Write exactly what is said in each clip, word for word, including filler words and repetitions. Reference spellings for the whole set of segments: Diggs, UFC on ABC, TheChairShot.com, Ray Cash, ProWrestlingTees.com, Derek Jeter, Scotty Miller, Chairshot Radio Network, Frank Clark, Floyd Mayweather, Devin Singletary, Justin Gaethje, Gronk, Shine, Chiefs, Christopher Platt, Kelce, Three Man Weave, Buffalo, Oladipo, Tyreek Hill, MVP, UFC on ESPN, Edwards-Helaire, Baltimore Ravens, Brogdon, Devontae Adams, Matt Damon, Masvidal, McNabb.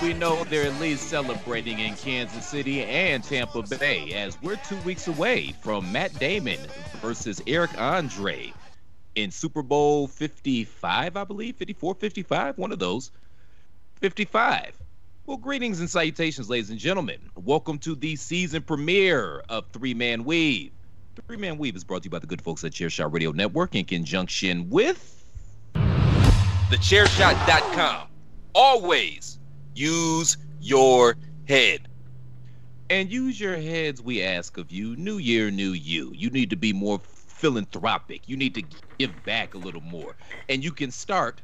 But we know they're at least celebrating in Kansas City and Tampa Bay, as we're two weeks away from Matt Damon versus Eric Andre in Super Bowl fifty-five, I believe, fifty-four, fifty-five, one of those, fifty-five. Well, greetings and salutations, ladies and gentlemen. Welcome to the season premiere of Three Man Weave. Three Man Weave is brought to you by the good folks at Chairshot Radio Network in conjunction with the chair shot dot com. Always use your head. And use your heads, we ask of you. New year, new you. You need to be more philanthropic. You need to give back a little more. And you can start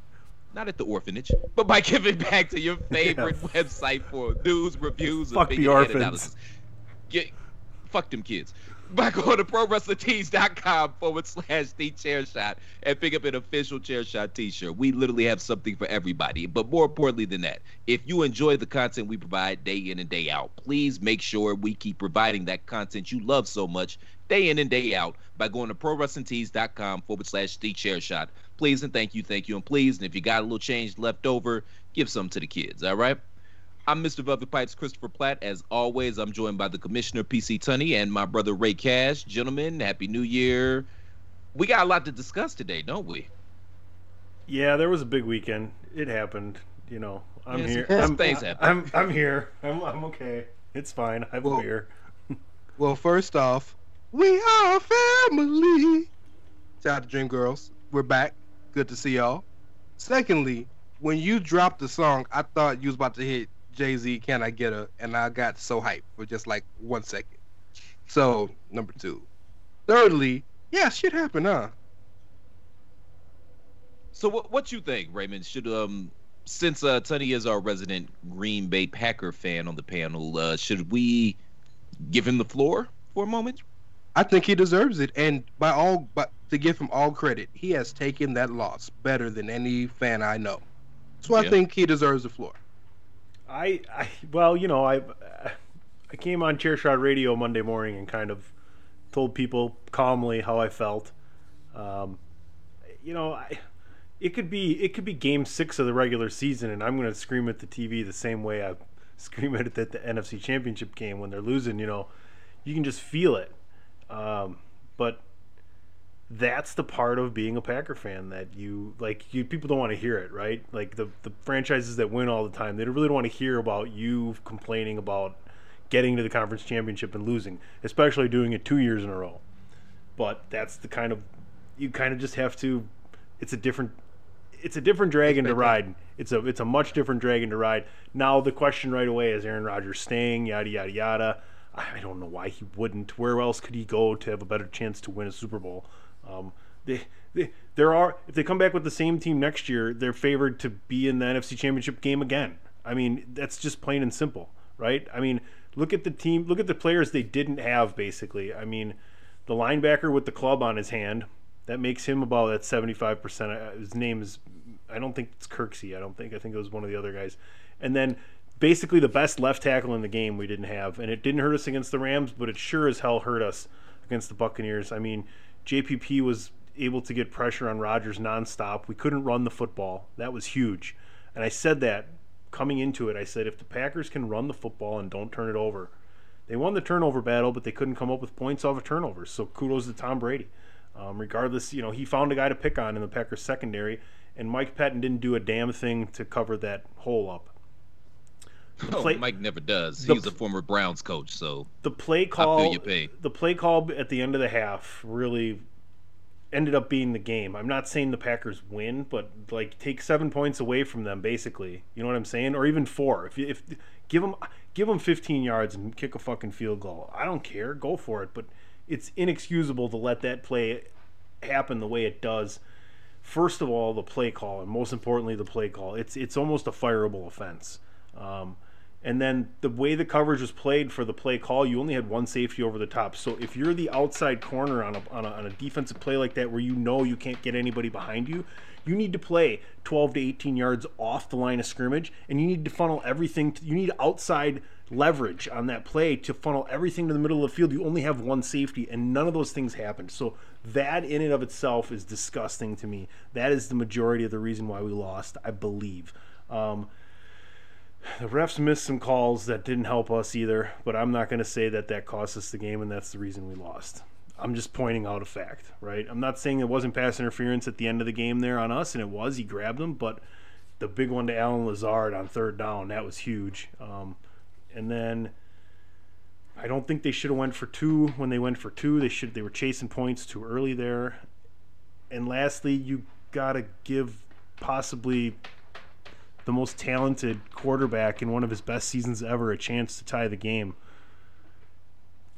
not at the orphanage, but by giving back to your favorite yeah. website for news, reviews, fuck and the orphans. Analysis. Get, fuck them kids. By going to pro wrestling tees dot com forward slash the chair shot and pick up an official chair shot t-shirt. We literally have something for everybody. But more importantly than that, if you enjoy the content we provide day in and day out, please make sure we keep providing that content you love so much day in and day out by going to pro wrestling tees dot com forward slash the chair shot. Please and thank you, thank you, and please. And if you got a little change left over, give some to the kids, all right? I'm Mister Velvet Pipes, Christopher Platt. As always, I'm joined by the Commissioner, P C Tunney, and my brother, Ray Cash. Gentlemen, Happy New Year. We got a lot to discuss today, don't we? Yeah, there was a big weekend. It happened. You know, I'm yes, here. Yes, I'm, things happen. I'm, I'm here. I'm, I'm okay. It's fine. I have well, a beer. Well, first off, we are family. Shout out to Dream Girls. We're back. Good to see y'all. Secondly, when you dropped the song, I thought you was about to hit Jay-Z, Can I Get Her? And I got so hyped for just like one second. So, number two. Thirdly, yeah, shit happened, huh? So what what you think, Raymond? Should um since uh, Tunney is our resident Green Bay Packer fan on the panel, uh, should we give him the floor for a moment? I think he deserves it, and by all but. To give him all credit, he has taken that loss better than any fan I know. So I yeah. think he deserves the floor. I, I well, you know, I I came on Chairshot Radio Monday morning and kind of told people calmly how I felt. Um, you know, I, it could be it could be Game Six of the regular season, and I'm going to scream at the T V the same way I scream at it at the N F C Championship game when they're losing. You know, you can just feel it. Um, but that's the part of being a Packer fan that you like. You people don't want to hear it, right? Like the the franchises that win all the time, they don't really want to hear about you complaining about getting to the conference championship and losing, especially doing it two years in a row. But that's the kind of you kind of just have to. It's a different, it's a different dragon to ride. It's a it's a much different dragon to ride. Now the question right away is Aaron Rodgers staying? Yada yada yada. I don't know why he wouldn't. Where else could he go to have a better chance to win a Super Bowl? Um, they, they, there are. If they come back with the same team next year, they're favored to be in the N F C Championship game again. I mean, that's just plain and simple, right? I mean, look at the team. Look at the players they didn't have. Basically, I mean, the linebacker with the club on his hand that makes him about at seventy-five percent. His name is, I don't think it's Kirksey. I don't think. I think it was one of the other guys. And then basically the best left tackle in the game we didn't have, and it didn't hurt us against the Rams, but it sure as hell hurt us against the Buccaneers. I mean. J P P was able to get pressure on Rodgers nonstop. We couldn't run the football. That was huge. And I said that coming into it. I said if the Packers can run the football and don't turn it over. They won the turnover battle, but they couldn't come up with points off of turnovers. So kudos to Tom Brady. Um, regardless, you know, he found a guy to pick on in the Packers secondary, and Mike Patton didn't do a damn thing to cover that hole up. Oh, play, Mike never does. The, He's a former Browns coach, so the play call, I feel your pain. The play call at the end of the half really ended up being the game. I'm not saying the Packers win, but like take seven points away from them, basically. You know what I'm saying? Or even four. If you, if give them give them fifteen yards and kick a fucking field goal, I don't care. Go for it. But it's inexcusable to let that play happen the way it does. First of all, the play call, and most importantly, the play call. It's it's almost a fireable offense. Um, And then the way the coverage was played for the play call, you only had one safety over the top. So if you're the outside corner on a, on a on a defensive play like that where you know you can't get anybody behind you, you need to play twelve to eighteen yards off the line of scrimmage, and you need to funnel everything. To, you need outside leverage on that play to funnel everything to the middle of the field. You only have one safety, and none of those things happened. So that in and of itself is disgusting to me. That is the majority of the reason why we lost, I believe. Um The refs missed some calls that didn't help us either, but I'm not going to say that that cost us the game and that's the reason we lost. I'm just pointing out a fact, right? I'm not saying it wasn't pass interference at the end of the game there on us, and it was. He grabbed him, but the big one to Alan Lazard on third down, that was huge. Um, and then I don't think they should have went for two. When they went for two, they should they were chasing points too early there. And lastly, you got to give possibly the most talented quarterback in one of his best seasons ever a chance to tie the game.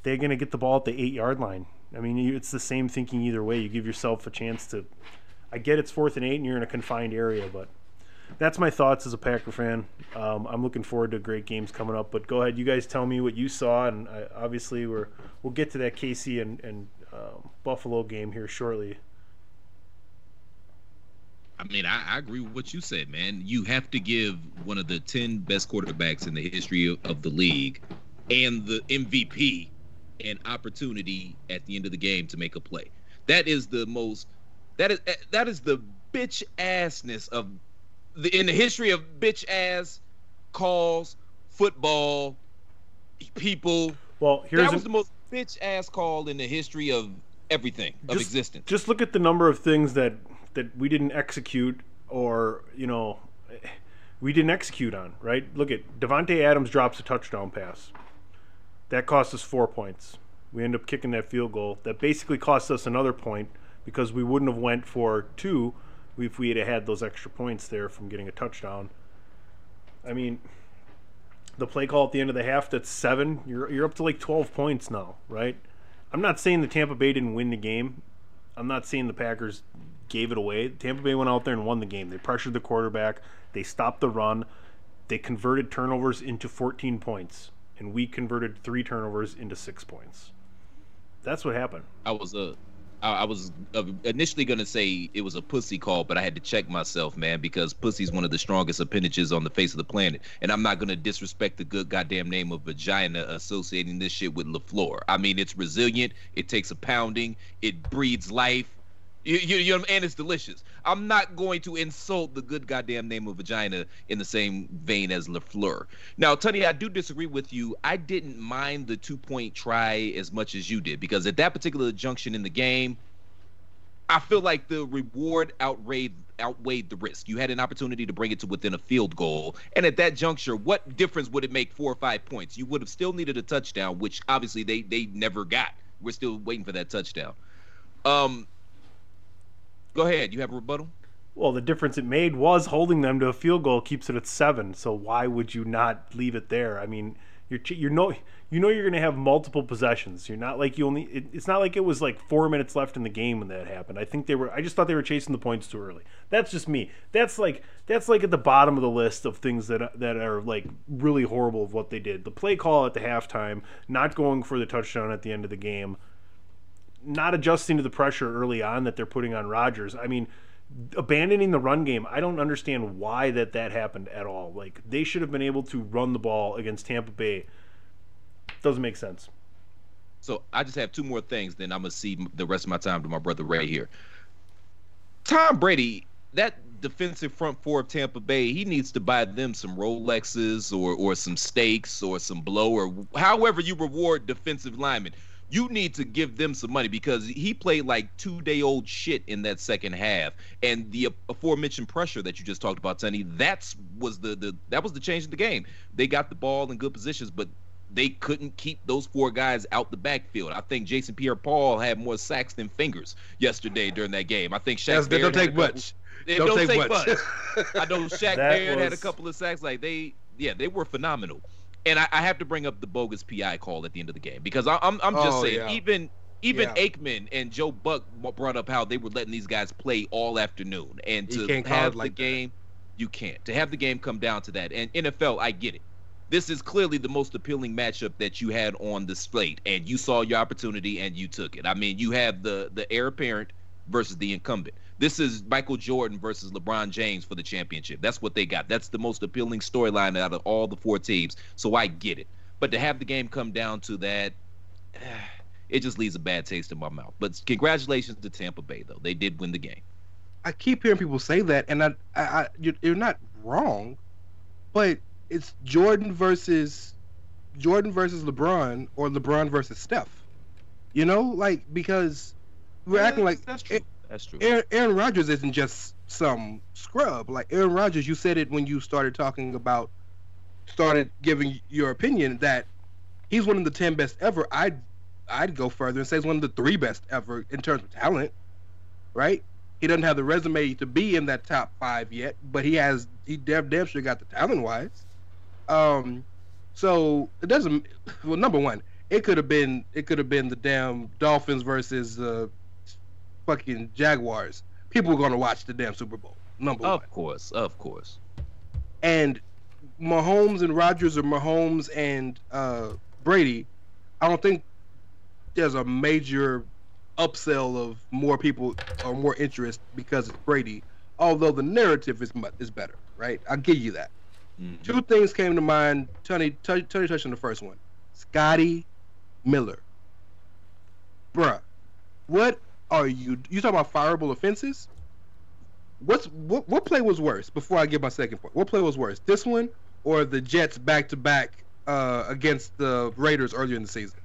They're going to get the ball at the eight-yard line. I mean, it's the same thinking either way. You give yourself a chance to – I get it's fourth and eight and you're in a confined area, but that's my thoughts as a Packer fan. Um, I'm looking forward to great games coming up, but go ahead. You guys tell me what you saw, and I, obviously we're, we'll get to that K C and, and um, Buffalo game here shortly. I mean, I, I agree with what you said, man. You have to give one of the ten best quarterbacks in the history of, of the league and the M V P an opportunity at the end of the game to make a play. That is the most, that is that is the bitch assness of the, in the history of bitch ass calls, football, people. Well, here's that was a, the most bitch ass call in the history of everything, of just, existence. Just look at the number of things that that we didn't execute, or, you know, we didn't execute on, right? Look at Devontae Adams drops a touchdown pass. That cost us four points. We end up kicking that field goal. That basically cost us another point because we wouldn't have went for two if we had had those extra points there from getting a touchdown. I mean, the play call at the end of the half, that's seven. You're you're up to like twelve points now, right? I'm not saying the Tampa Bay didn't win the game. I'm not saying the Packers gave it away. Tampa Bay went out there and won the game. They pressured the quarterback. They stopped the run. They converted turnovers into fourteen points. And we converted three turnovers into six points. That's what happened. I was uh, I was uh, initially going to say it was a pussy call, but I had to check myself, man, because pussy's one of the strongest appendages on the face of the planet. And I'm not going to disrespect the good goddamn name of vagina associating this shit with LaFleur. I mean, it's resilient. It takes a pounding. It breeds life. You, you, you know, and it's delicious. I'm not going to insult the good goddamn name of vagina in the same vein as LaFleur. Now, Tunney, I do disagree with you. I didn't mind the two-point try as much as you did because at that particular junction in the game, I feel like the reward outweighed, outweighed the risk. You had an opportunity to bring it to within a field goal, and at that juncture, what difference would it make four or five points? You would have still needed a touchdown, which obviously they, they never got. We're still waiting for that touchdown. Um... Go ahead. You have a rebuttal? Well, the difference it made was holding them to a field goal keeps it at seven. So why would you not leave it there? I mean, you're you're no you know you're going to have multiple possessions. You're not like you only. It, it's not like it was like four minutes left in the game when that happened. I think they were. I just thought they were chasing the points too early. That's just me. That's like that's like at the bottom of the list of things that that are like really horrible of what they did. The play call at the halftime, not going for the touchdown at the end of the game. Not adjusting to the pressure early on that they're putting on Rodgers. I mean, abandoning the run game, I don't understand why that that happened at all. Like, they should have been able to run the ball against Tampa Bay. Doesn't make sense. So I just have two more things, then I'm going to cede the rest of my time to my brother Ray here. Tom Brady, that defensive front four of Tampa Bay, he needs to buy them some Rolexes or, or some steaks or some blow or however you reward defensive linemen. You need to give them some money because he played like two-day-old shit in that second half. And the aforementioned pressure that you just talked about, Tunney, that's was the, the that was the change in the game. They got the ball in good positions, but they couldn't keep those four guys out the backfield. I think Jason Pierre-Paul had more sacks than fingers yesterday during that game. I think Shaq Barrett don't take much. It don't, don't take much. I know Shaq Barrett was... had a couple of sacks. Like they, yeah, they were phenomenal. And I, I have to bring up the bogus P I call at the end of the game because I, I'm I'm just oh, saying yeah. even even yeah. Aikman and Joe Buck brought up how they were letting these guys play all afternoon and to have the like game that. You can't to have the game come down to that. And N F L, I get it. This is clearly the most appealing matchup that you had on the slate, and you saw your opportunity and you took it. I mean, you have the the heir apparent versus the incumbent. This is Michael Jordan versus LeBron James for the championship. That's what they got. That's the most appealing storyline out of all the four teams, so I get it. But to have the game come down to that, it just leaves a bad taste in my mouth. But congratulations to Tampa Bay, though. They did win the game. I keep hearing people say that, and I, I, I you're not wrong, but it's Jordan versus Jordan versus LeBron or LeBron versus Steph. You know, like, because we're yeah, acting like that's true. That's true. Aaron, Aaron Rodgers isn't just some scrub. Like, Aaron Rodgers, you said it when you started talking about, started giving your opinion that he's one of the ten best ever. I'd, I'd go further and say he's one of the three best ever in terms of talent, right? He doesn't have the resume to be in that top five yet, but he has, he damn, damn sure got the talent-wise. Um, so it doesn't, well, number one, it could have been, it could have been the damn Dolphins versus the uh, fucking Jaguars. People were going to watch the damn Super Bowl, number one. Of course, of course. And Mahomes and Rodgers, or Mahomes and uh, Brady, I don't think there's a major upsell of more people or more interest because it's Brady, although the narrative is is better, right? I'll give you that. Mm-hmm. Two things came to mind. Tunney, Tunney, Tunney touched on the first one. Scotty Miller. Bruh, what are you... You talking about fireable offenses? What's what, what play was worse? Before I get my second point, what play was worse? This one or the Jets back-to-back uh, against the Raiders earlier in the season?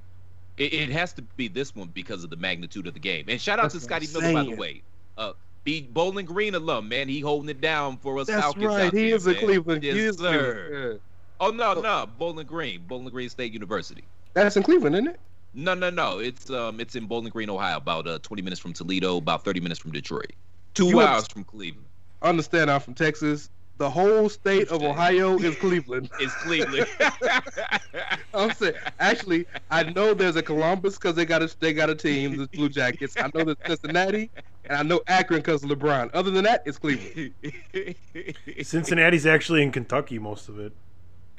It, it has to be this one because of the magnitude of the game. And shout out That's to Scotty Miller, by the way. Uh, be Bowling Green alum, man. He holding it down for us. That's Falcons right. Out he there, is man. a Cleveland. Yes, user. sir. Yeah. Oh, no, no. Bowling Green. Bowling Green State University. That's in Cleveland, isn't it? No, no, no. It's um, it's in Bowling Green, Ohio, about uh, twenty minutes from Toledo, about thirty minutes from Detroit. Two you hours from Cleveland. Understand, I'm from Texas. The whole state of Ohio is Cleveland. It's Cleveland. I'm saying, actually, I know there's a Columbus because they got a they got a team, the Blue Jackets. I know there's Cincinnati, and I know Akron because of LeBron. Other than that, it's Cleveland. Cincinnati's actually in Kentucky, most of it.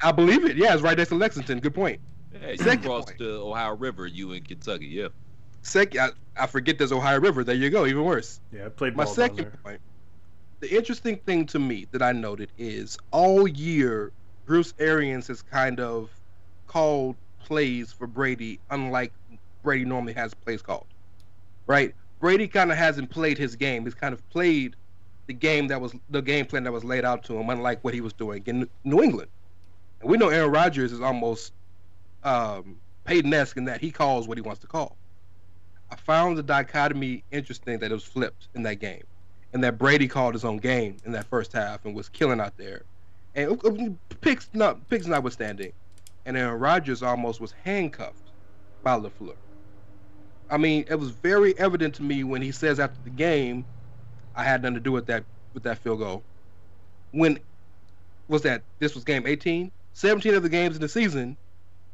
I believe it. Yeah, it's right next to Lexington. Good point. Hey, you crossed the Ohio River, you in Kentucky, yeah. Second, I, I forget there's Ohio River. There you go. Even worse. Yeah, I played ball. My second point. The interesting thing to me that I noted is all year Bruce Arians has kind of called plays for Brady, unlike Brady normally has plays called. Right? Brady kind of hasn't played his game. He's kind of played the game that was the game plan that was laid out to him, unlike what he was doing in New England. And we know Aaron Rodgers is almost um, Peyton-esque in that he calls what he wants to call. I found the dichotomy interesting that it was flipped in that game, and that Brady called his own game in that first half and was killing out there, and picks not picks notwithstanding, and Aaron Rodgers almost was handcuffed by LaFleur. I mean, it was very evident to me when he says after the game, "I had nothing to do with that with that field goal." When was that? This was game eighteen, seventeen of the games in the season.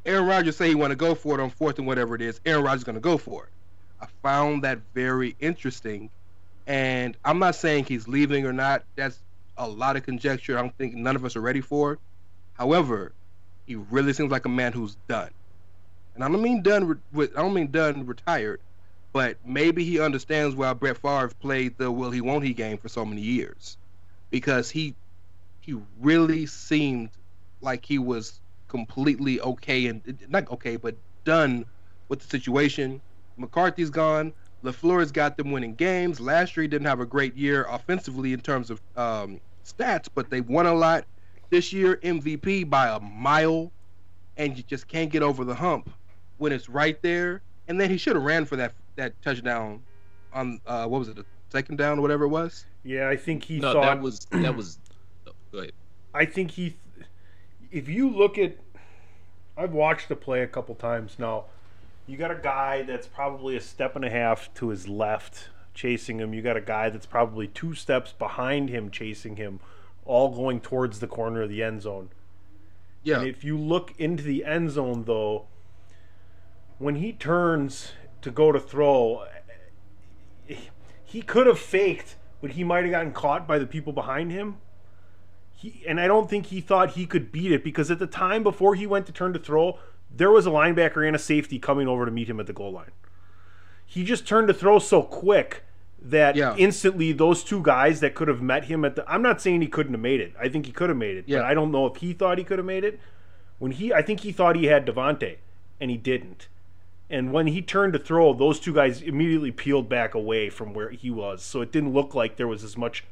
Aaron Rodgers say he want to go for it on fourth and whatever it is. Aaron Rodgers going to go for it. I found that very interesting, and I'm not saying he's leaving or not. That's a lot of conjecture. I don't think none of us are ready for it. However, he really seems like a man who's done, and I don't mean done re- with. I don't mean done retired, but maybe he understands why Brett Favre played the will he won't he game for so many years, because he he really seemed like he was completely okay and not okay, but done with the situation. McCarthy's gone. LaFleur's got them winning games. Last year, he didn't have a great year offensively in terms of um, stats, but they won a lot. This year, M V P by a mile, and you just can't get over the hump when it's right there. And then he should have ran for that that touchdown on uh, what was it, the second down or whatever it was. Yeah, I think he no, thought that was that was. Oh, go ahead. I think he. If you look at, I've watched the play a couple times now. You got a guy that's probably a step and a half to his left chasing him. You got a guy that's probably two steps behind him chasing him, all going towards the corner of the end zone. Yeah. And if you look into the end zone, though, when he turns to go to throw, he could have faked, but he might have gotten caught by the people behind him. He, and I don't think he thought he could beat it, because at the time before he went to turn to throw, there was a linebacker and a safety coming over to meet him at the goal line. He just turned to throw so quick that yeah. instantly those two guys that could have met him at the... I'm not saying he couldn't have made it. I think he could have made it, yeah. but I don't know if he thought he could have made it. When he, I think he thought he had Devontae, and he didn't. And when he turned to throw, those two guys immediately peeled back away from where he was, so it didn't look like there was as much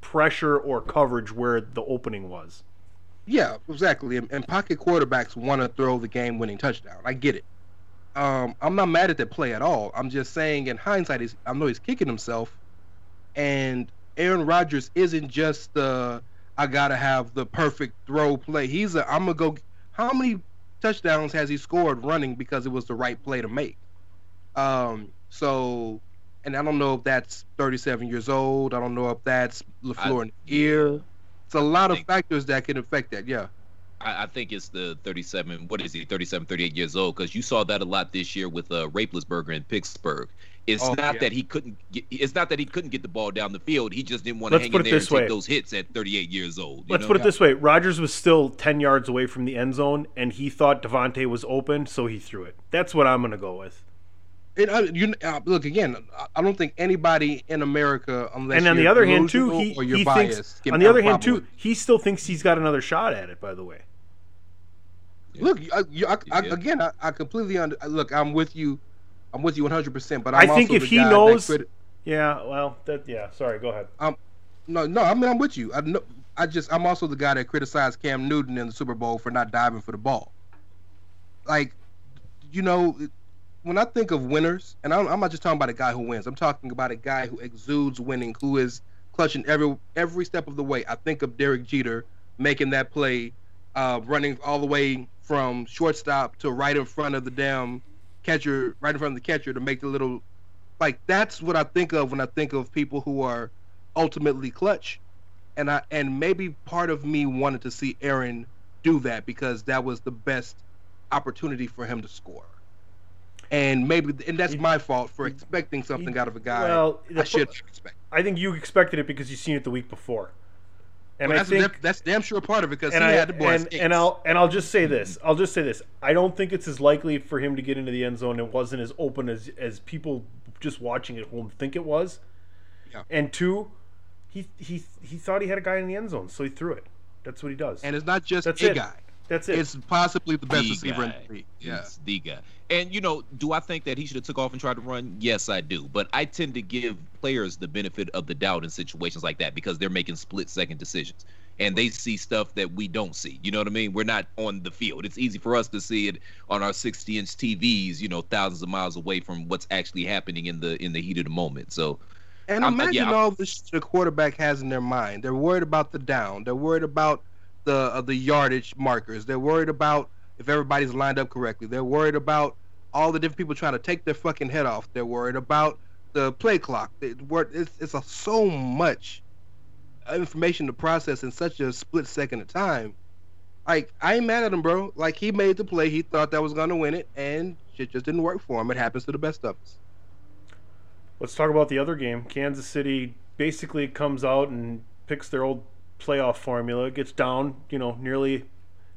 pressure or coverage where the opening was. Yeah, exactly. And, and pocket quarterbacks want to throw the game-winning touchdown. I get it. Um, I'm not mad at that play at all. I'm just saying, in hindsight, he's, I know he's kicking himself. And Aaron Rodgers isn't just the, I got to have the perfect throw play. He's a, I'm going to go, how many touchdowns has he scored running because it was the right play to make? Um, so, and I don't know if that's thirty-seven years old. I don't know if that's LaFleur in the ear. It's a lot of factors that can affect that, yeah. I, I think it's the thirty-seven, what is he, thirty-seven, thirty-eight years old, because you saw that a lot this year with uh, Raplesberger in Pittsburgh. It's oh, not yeah. that he couldn't get, it's not that he couldn't get the ball down the field. He just didn't want to hang in there and way. take those hits at thirty-eight years old. You Let's know? put it this way. Rodgers was still ten yards away from the end zone, and he thought Devontae was open, so he threw it. That's what I'm going to go with. It, uh, you, uh, look, again, I don't think anybody in America, unless and on the other hand too, he, he thinks, on the other hand too, he still thinks he's got another shot at it. By the way, yeah. look, I, I, I, yeah. again, I, I completely under, look. I'm with you. I'm with you one hundred percent. But I'm I think also if he knows, criti- yeah, well, that, yeah. Sorry, go ahead. Um, no, no. I mean, I'm with you. I know. I just, I'm also the guy that criticized Cam Newton in the Super Bowl for not diving for the ball. Like, you know. It, When I think of winners, and I'm, I'm not just talking about a guy who wins. I'm talking about a guy who exudes winning, who is clutching every every step of the way. I think of Derek Jeter making that play, uh, running all the way from shortstop to right in front of the damn catcher, right in front of the catcher to make the little, like, that's what I think of when I think of people who are ultimately clutch. And I and maybe part of me wanted to see Aaron do that because that was the best opportunity for him to score. And maybe, and that's my fault for expecting something out of a guy. Well, I should expect. I think you expected it because you've seen it the week before, and well, I that's, think that's damn sure part of it because he I, had the boys. And, and I'll and I'll just say this. I'll just say this. I don't think it's as likely for him to get into the end zone. It wasn't as open as as people just watching at home think it was. Yeah. And two, he he he thought he had a guy in the end zone, so he threw it. That's what he does. And it's not just that's a it. guy. That's it. It's possibly the best the receiver guy. in the league. Yeah. It's the guy. And, you know, do I think that he should have took off and tried to run? Yes, I do. But I tend to give players the benefit of the doubt in situations like that because they're making split-second decisions. And they see stuff that we don't see. You know what I mean? We're not on the field. It's easy for us to see it on our sixty-inch T Vs, you know, thousands of miles away from what's actually happening in the in the heat of the moment. So, And I'm, imagine yeah, all this the quarterback has in their mind. They're worried about the down. They're worried about the uh, the yardage markers. They're worried about if everybody's lined up correctly. They're worried about all the different people trying to take their fucking head off. They're worried about the play clock. It's, it's a, so much information to process in such a split second of time. Like, I ain't mad at him, bro. Like, he made the play. He thought that was going to win it, and shit just didn't work for him. It happens to the best of us. Let's talk about the other game. Kansas City basically comes out and picks their old playoff formula, gets down, you know, nearly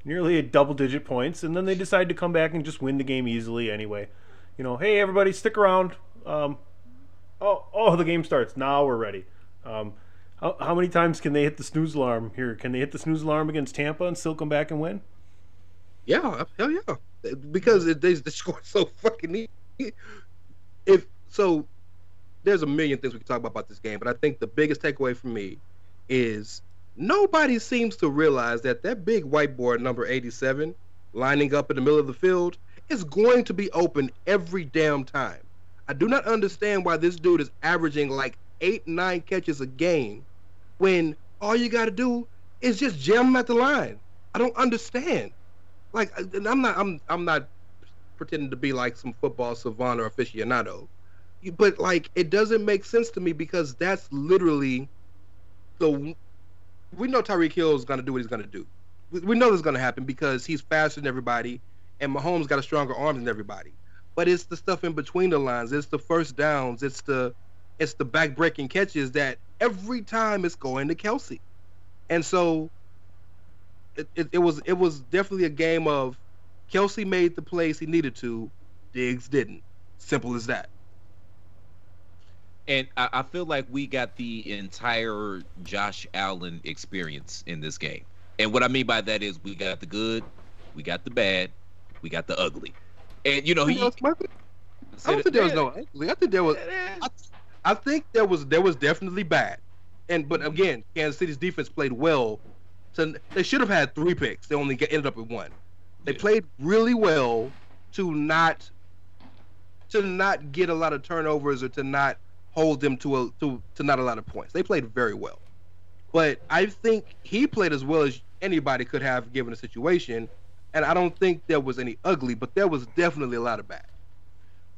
nearly a double digit points, and then they decide to come back and just win the game easily anyway. You know, hey everybody, stick around. Um oh oh the game starts. Now we're ready. Um how, how many times can they hit the snooze alarm here? Can they hit the snooze alarm against Tampa and still come back and win? Yeah, hell yeah. Because it, they, they scored so fucking easy. If so there's a million things we can talk about about this game, but I think the biggest takeaway for me is nobody seems to realize that that big whiteboard number eighty-seven lining up in the middle of the field is going to be open every damn time. I do not understand why this dude is averaging like eight, nine catches a game when all you got to do is just jam him at the line. I don't understand. Like, and I'm not, I'm, I'm not pretending to be like some football savant or aficionado, but like it doesn't make sense to me because that's literally the. We know Tyreek Hill is going to do what he's going to do. We know this is going to happen because he's faster than everybody, and Mahomes got a stronger arm than everybody. But it's the stuff in between the lines. It's the first downs. It's the it's the back-breaking catches that every time it's going to Kelce. And so it, it, it was it was definitely a game of Kelce made the plays he needed to. Diggs didn't. Simple as that. And I feel like we got the entire Josh Allen experience in this game. And what I mean by that is we got the good, we got the bad, we got the ugly. And, you know, he... I don't think there was no ugly. I think there was... I, I think there was there was definitely bad. And But, again, Kansas City's defense played well So they should have had three picks. They only get, ended up with one. They yeah. played really well to not to not get a lot of turnovers or to not hold them to a to, to not a lot of points. They played very well. But I think he played as well as anybody could have given the situation, and I don't think there was any ugly, but there was definitely a lot of bad.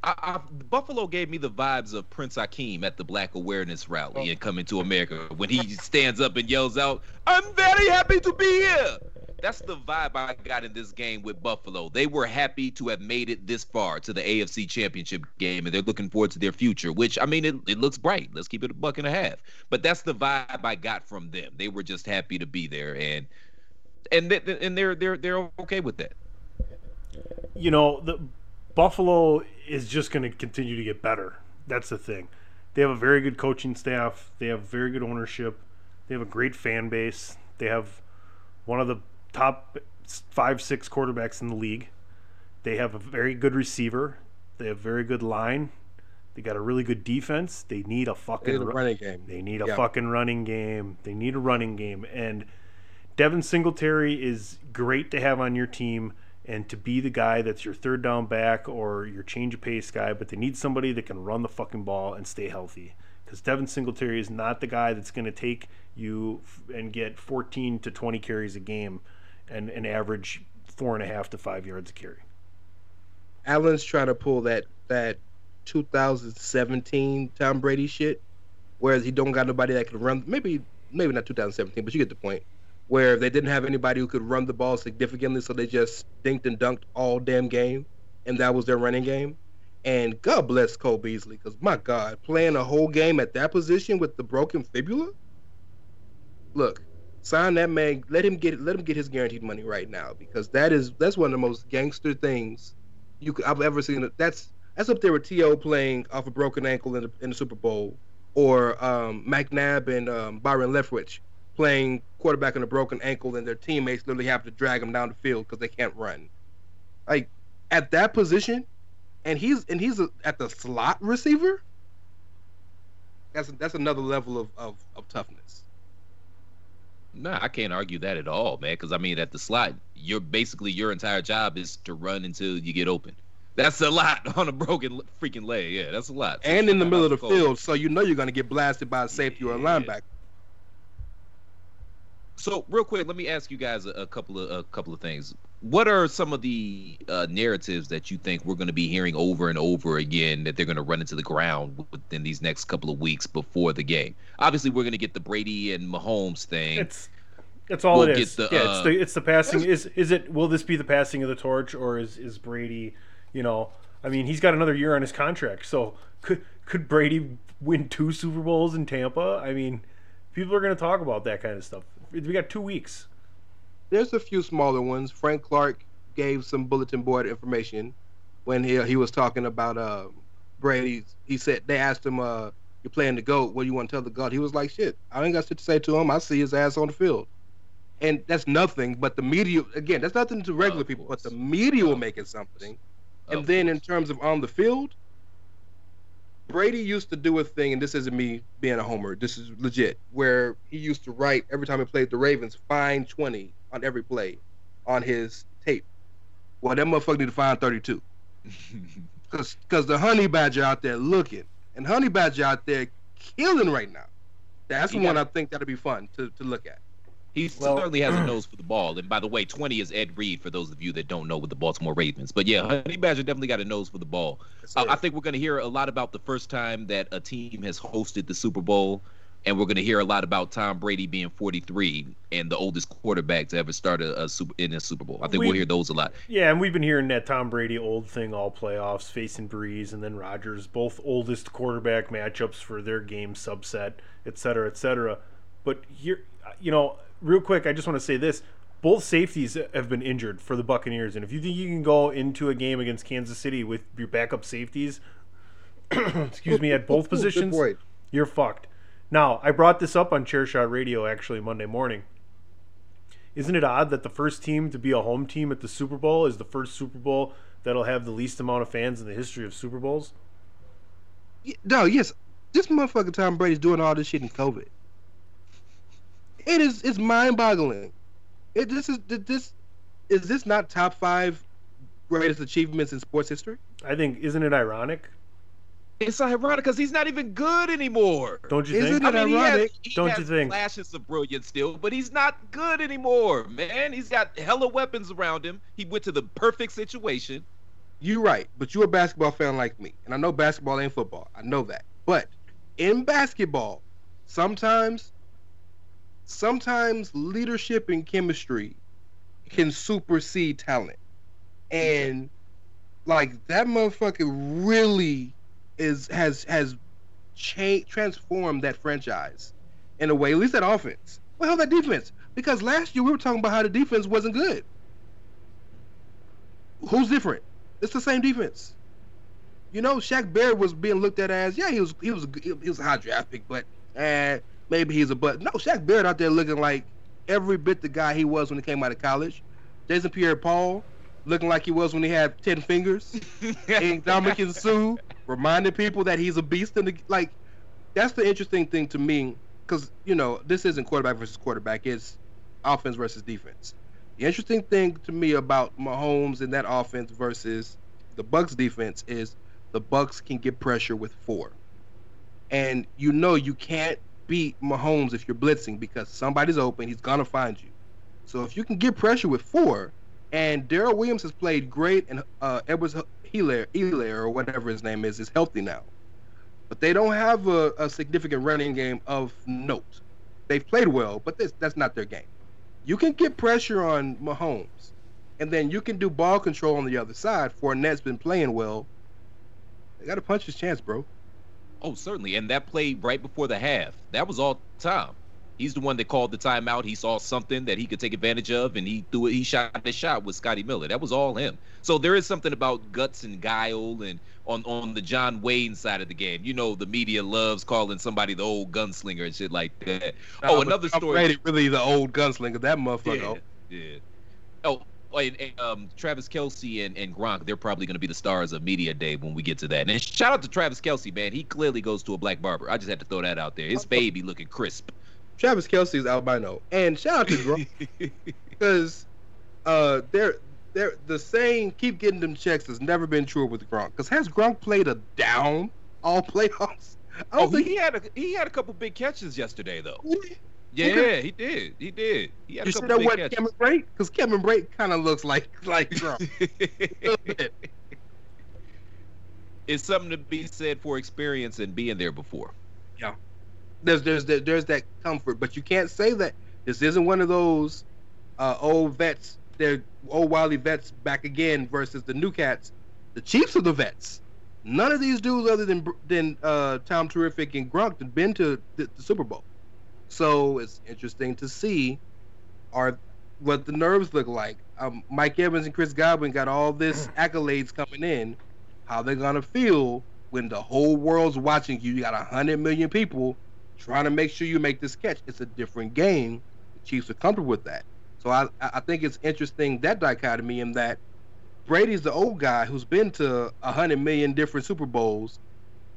I, I, Buffalo gave me the vibes of Prince Hakeem at the Black Awareness Rally oh. and Coming to America when he stands up and yells out, "I'm very happy to be here." That's the vibe I got in this game with Buffalo. They were happy to have made it this far to the A F C Championship game, and they're looking forward to their future, which, I mean, it, it looks bright. Let's keep it a buck and a half. But that's the vibe I got from them. They were just happy to be there, and and, they, and they're, they're, they're okay with that. You know, the Buffalo is just going to continue to get better. That's the thing. They have a very good coaching staff. They have very good ownership. They have a great fan base. They have one of the top five, six quarterbacks in the league. They have a very good receiver. They have a very good line. They got a really good defense. They need a fucking they need a running game. They need a yeah. fucking running game. They need a running game. And Devin Singletary is great to have on your team and to be the guy that's your third down back or your change of pace guy, but they need somebody that can run the fucking ball and stay healthy, because Devin Singletary is not the guy that's going to take you and get fourteen to twenty carries a game and an average four and a half to five yards a carry. Allen's trying to pull that that two thousand seventeen Tom Brady shit, whereas he don't got nobody that can run. Maybe maybe not two thousand seventeen, but you get the point. Where they didn't have anybody who could run the ball significantly, so they just dinked and dunked all damn game, and that was their running game. And God bless Cole Beasley, because, my God, playing a whole game at that position with the broken fibula? Look, sign that man. Let him get let him get his guaranteed money right now, because that is that's one of the most gangster things you could, I've ever seen. That's that's up there with T O playing off a broken ankle in the, in the Super Bowl, or um, McNabb and um, Byron Leftwich playing quarterback on a broken ankle, and their teammates literally have to drag him down the field because they can't run. Like, at that position, and he's and he's a, at the slot receiver. That's that's another level of, of, of toughness. Nah, I can't argue that at all, man. Because I mean, at the slot, you're basically your entire job is to run until you get open. That's a lot on a broken freaking leg. Yeah, that's a lot. And in the middle of the field, so you know you're gonna get blasted by a safety yeah. or a linebacker. So real quick, let me ask you guys a, a couple of a couple of things. What are some of the uh, narratives that you think we're going to be hearing over and over again that they're going to run into the ground within these next couple of weeks before the game? Obviously, we're going to get the Brady and Mahomes thing. It's that's all we'll it is. The, yeah, uh, it's the it's the passing. Is is it? Will this be the passing of the torch, or is is Brady? You know, I mean, he's got another year on his contract. So could could Brady win two Super Bowls in Tampa? I mean, people are going to talk about that kind of stuff. We got two weeks. There's a few smaller ones. Frank Clark gave some bulletin board information when he he was talking about uh, Brady. He said they asked him, uh, "You're playing the GOAT. What do you want to tell the GOAT?" He was like, "Shit, I ain't got shit to say to him. I see his ass on the field." And that's nothing. But the media, again, that's nothing to regular people. But the media will make it something. And then in terms of on the field, Brady used to do a thing, and this isn't me being a homer, this is legit, where he used to write, every time he played the Ravens, find twenty on every play on his tape. Well, that motherfucker need to find thirty-two. Because the honey badger out there looking, and honey badger out there killing right now. That's one I think that'll be fun to, to look at. He well, certainly has a nose for the ball. And by the way, twenty is Ed Reed, for those of you that don't know, with the Baltimore Ravens. But yeah, honey badger definitely got a nose for the ball. I, I think we're going to hear a lot about the first time that a team has hosted the Super Bowl. And we're going to hear a lot about Tom Brady being forty-three and the oldest quarterback to ever start a, a super, in a Super Bowl. I think we, we'll hear those a lot. Yeah, and we've been hearing that Tom Brady old thing all playoffs, facing Breeze and then Rodgers, both oldest quarterback matchups for their game subset, et cetera, et cetera. But here, you know, real quick, I just want to say this. Both safeties have been injured for the Buccaneers, and if you think you can go into a game against Kansas City with your backup safeties, excuse me, at both positions, you're fucked. Now, I brought this up on Chairshot Radio actually Monday morning. Isn't it odd that the first team to be a home team at the Super Bowl is the first Super Bowl that'll have the least amount of fans in the history of Super Bowls? No, yes. This motherfucking Tom Brady's doing all this shit in COVID. It is it's mind-boggling. It, this is this is this not top five greatest achievements in sports history? I think, isn't it ironic? It's ironic because he's not even good anymore. Don't you Isn't think? Isn't it I mean, ironic? He has, he Don't has you think? Flashes of brilliance still, but he's not good anymore, man. He's got hella weapons around him. He went to the perfect situation. You're right, but you're a basketball fan like me, and I know basketball ain't football. I know that. But in basketball, sometimes, sometimes leadership and chemistry can supersede talent. And, like, that motherfucker really... Is has has changed, transformed that franchise in a way, at least that offense. Well, hell, that defense. Because last year we were talking about how the defense wasn't good. Who's different? It's the same defense. You know, Shaq Barrett was being looked at as, yeah, he was he was he was a high draft pick, but eh, maybe he's a but. No, Shaq Barrett out there looking like every bit the guy he was when he came out of college. Jason Pierre-Paul looking like he was when he had ten fingers. And Dominican Sue reminding people that he's a beast. In the, like, that's the interesting thing to me, because, you know, this isn't quarterback versus quarterback. It's offense versus defense. The interesting thing to me about Mahomes and that offense versus the Bucs defense is the Bucs can get pressure with four. And you know you can't beat Mahomes if you're blitzing because somebody's open. He's going to find you. So if you can get pressure with four, and Darrell Williams has played great, and uh, Edwards-Helaire, or whatever his name is, is healthy now. But they don't have a, a significant running game of note. They've played well, but this, that's not their game. You can get pressure on Mahomes, and then you can do ball control on the other side. Fournette's been playing well. They got to punch his chance, bro. Oh, certainly, and that play right before the half, that was all time. He's the one that called the timeout. He saw something that he could take advantage of, and he threw it. He shot the shot with Scotty Miller. That was all him. So there is something about guts and guile, and on, on the John Wayne side of the game. You know, the media loves calling somebody the old gunslinger and shit like that. No, oh, another Tom story. Brady really the old gunslinger. That motherfucker. Yeah. yeah. Oh, and, and um, Travis Kelce and, and Gronk, they're probably going to be the stars of Media Day when we get to that. And shout out to Travis Kelce, man. He clearly goes to a black barber. I just had to throw that out there. His baby looking crisp. Travis Kelce is albino, and shout out to Gronk because uh, they're they're the saying "keep getting them checks" has never been true with Gronk. Because has Gronk played a down all playoffs? I don't oh, think he, he had a he had a couple big catches yesterday though. Really? Yeah, okay. he did. He did. He had you a couple big what, catches. Cameron Brake, because Cameron Brake kind of looks like like Gronk. It's something to be said for experience and being there before. Yeah. There's there's there's that comfort, but you can't say that this isn't one of those uh, old vets. They're old wily vets back again versus the new cats. The Chiefs are the vets. None of these dudes, other than than uh, Tom Terrific and Gronk, have been to the, the Super Bowl. So it's interesting to see are what the nerves look like. Um, Mike Evans and Chris Godwin got all this accolades coming in. How they're gonna feel when the whole world's watching you? You got a hundred million people trying to make sure you make this catch. It's a different game. The Chiefs are comfortable with that. So I, I think it's interesting, that dichotomy, in that Brady's the old guy who's been to one hundred million different Super Bowls,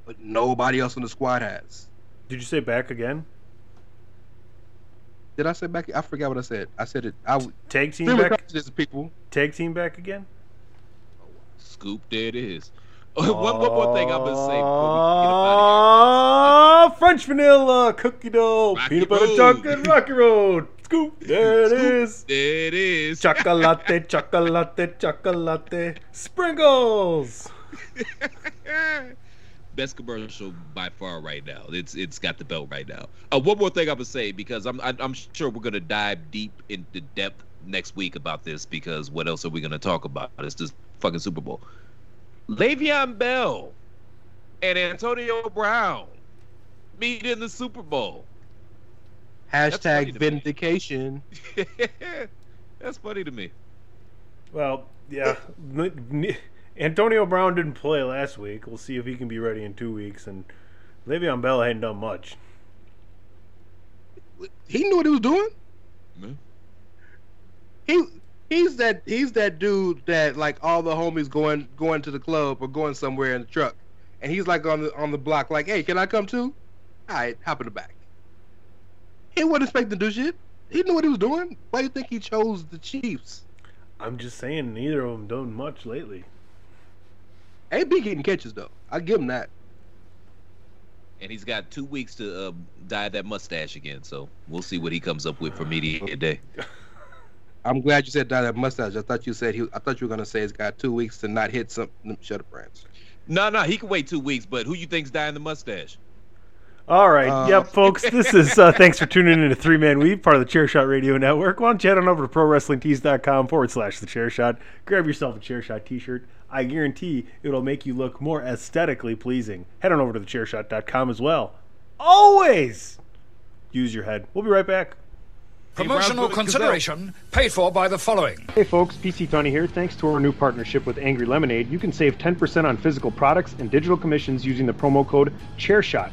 but nobody else on the squad has. Did you say back again? Did I say back? I forgot what I said. I said it. I Tag team back? People. Tag team back again? Oh, scoop, there it is. one, one more thing I'm going to say before we get about it. French vanilla, cookie dough, Rocky peanut butter road. chocolate, Rocky Road. Scoop, there Scoop, it is. There it is. Chocolate, chocolate, chocolate, sprinkles. Best commercial by far right now. It's It's got the belt right now. Uh, one more thing I'm going to say, because I'm, I'm sure we're going to dive deep into depth next week about this, because what else are we going to talk about? It's this fucking Super Bowl. Le'Veon Bell and Antonio Brown meet in the Super Bowl. Hashtag vindication. That's funny to me. Well, yeah. Antonio Brown didn't play last week. We'll see if he can be ready in two weeks. And Le'Veon Bell hadn't done much. He knew what he was doing. Man. He... He's that he's that dude that, like, all the homies going going to the club or going somewhere in the truck, and he's like on the on the block, like, hey, can I come too? All right, hop in the back. He wasn't expecting to do shit. He knew what he was doing. Why do you think he chose the Chiefs? I'm just saying, neither of them done much lately. A B getting catches, though. I give him that. And he's got two weeks to uh, dye that mustache again, so we'll see what he comes up with for media day. I'm glad you said dye that mustache. I thought you said he. I thought you were gonna say he's got two weeks to not hit something. Shut up, Rance. No, no, he can wait two weeks. But who you think's dyeing the mustache? All right, uh, yep, folks. This is uh, thanks for tuning in to Three Man Weave, part of the Chairshot Radio Network. Why don't you head on over to ProWrestlingTees.com forward slash the Chairshot. Grab yourself a Chairshot T-shirt. I guarantee it'll make you look more aesthetically pleasing. Head on over to the chair shot dot com as well. Always use your head. We'll be right back. Promotional consideration paid for by the following. Hey folks, P C Tunney here. Thanks to our new partnership with Angry Lemonade, you can save ten percent on physical products and digital commissions using the promo code ChairShot.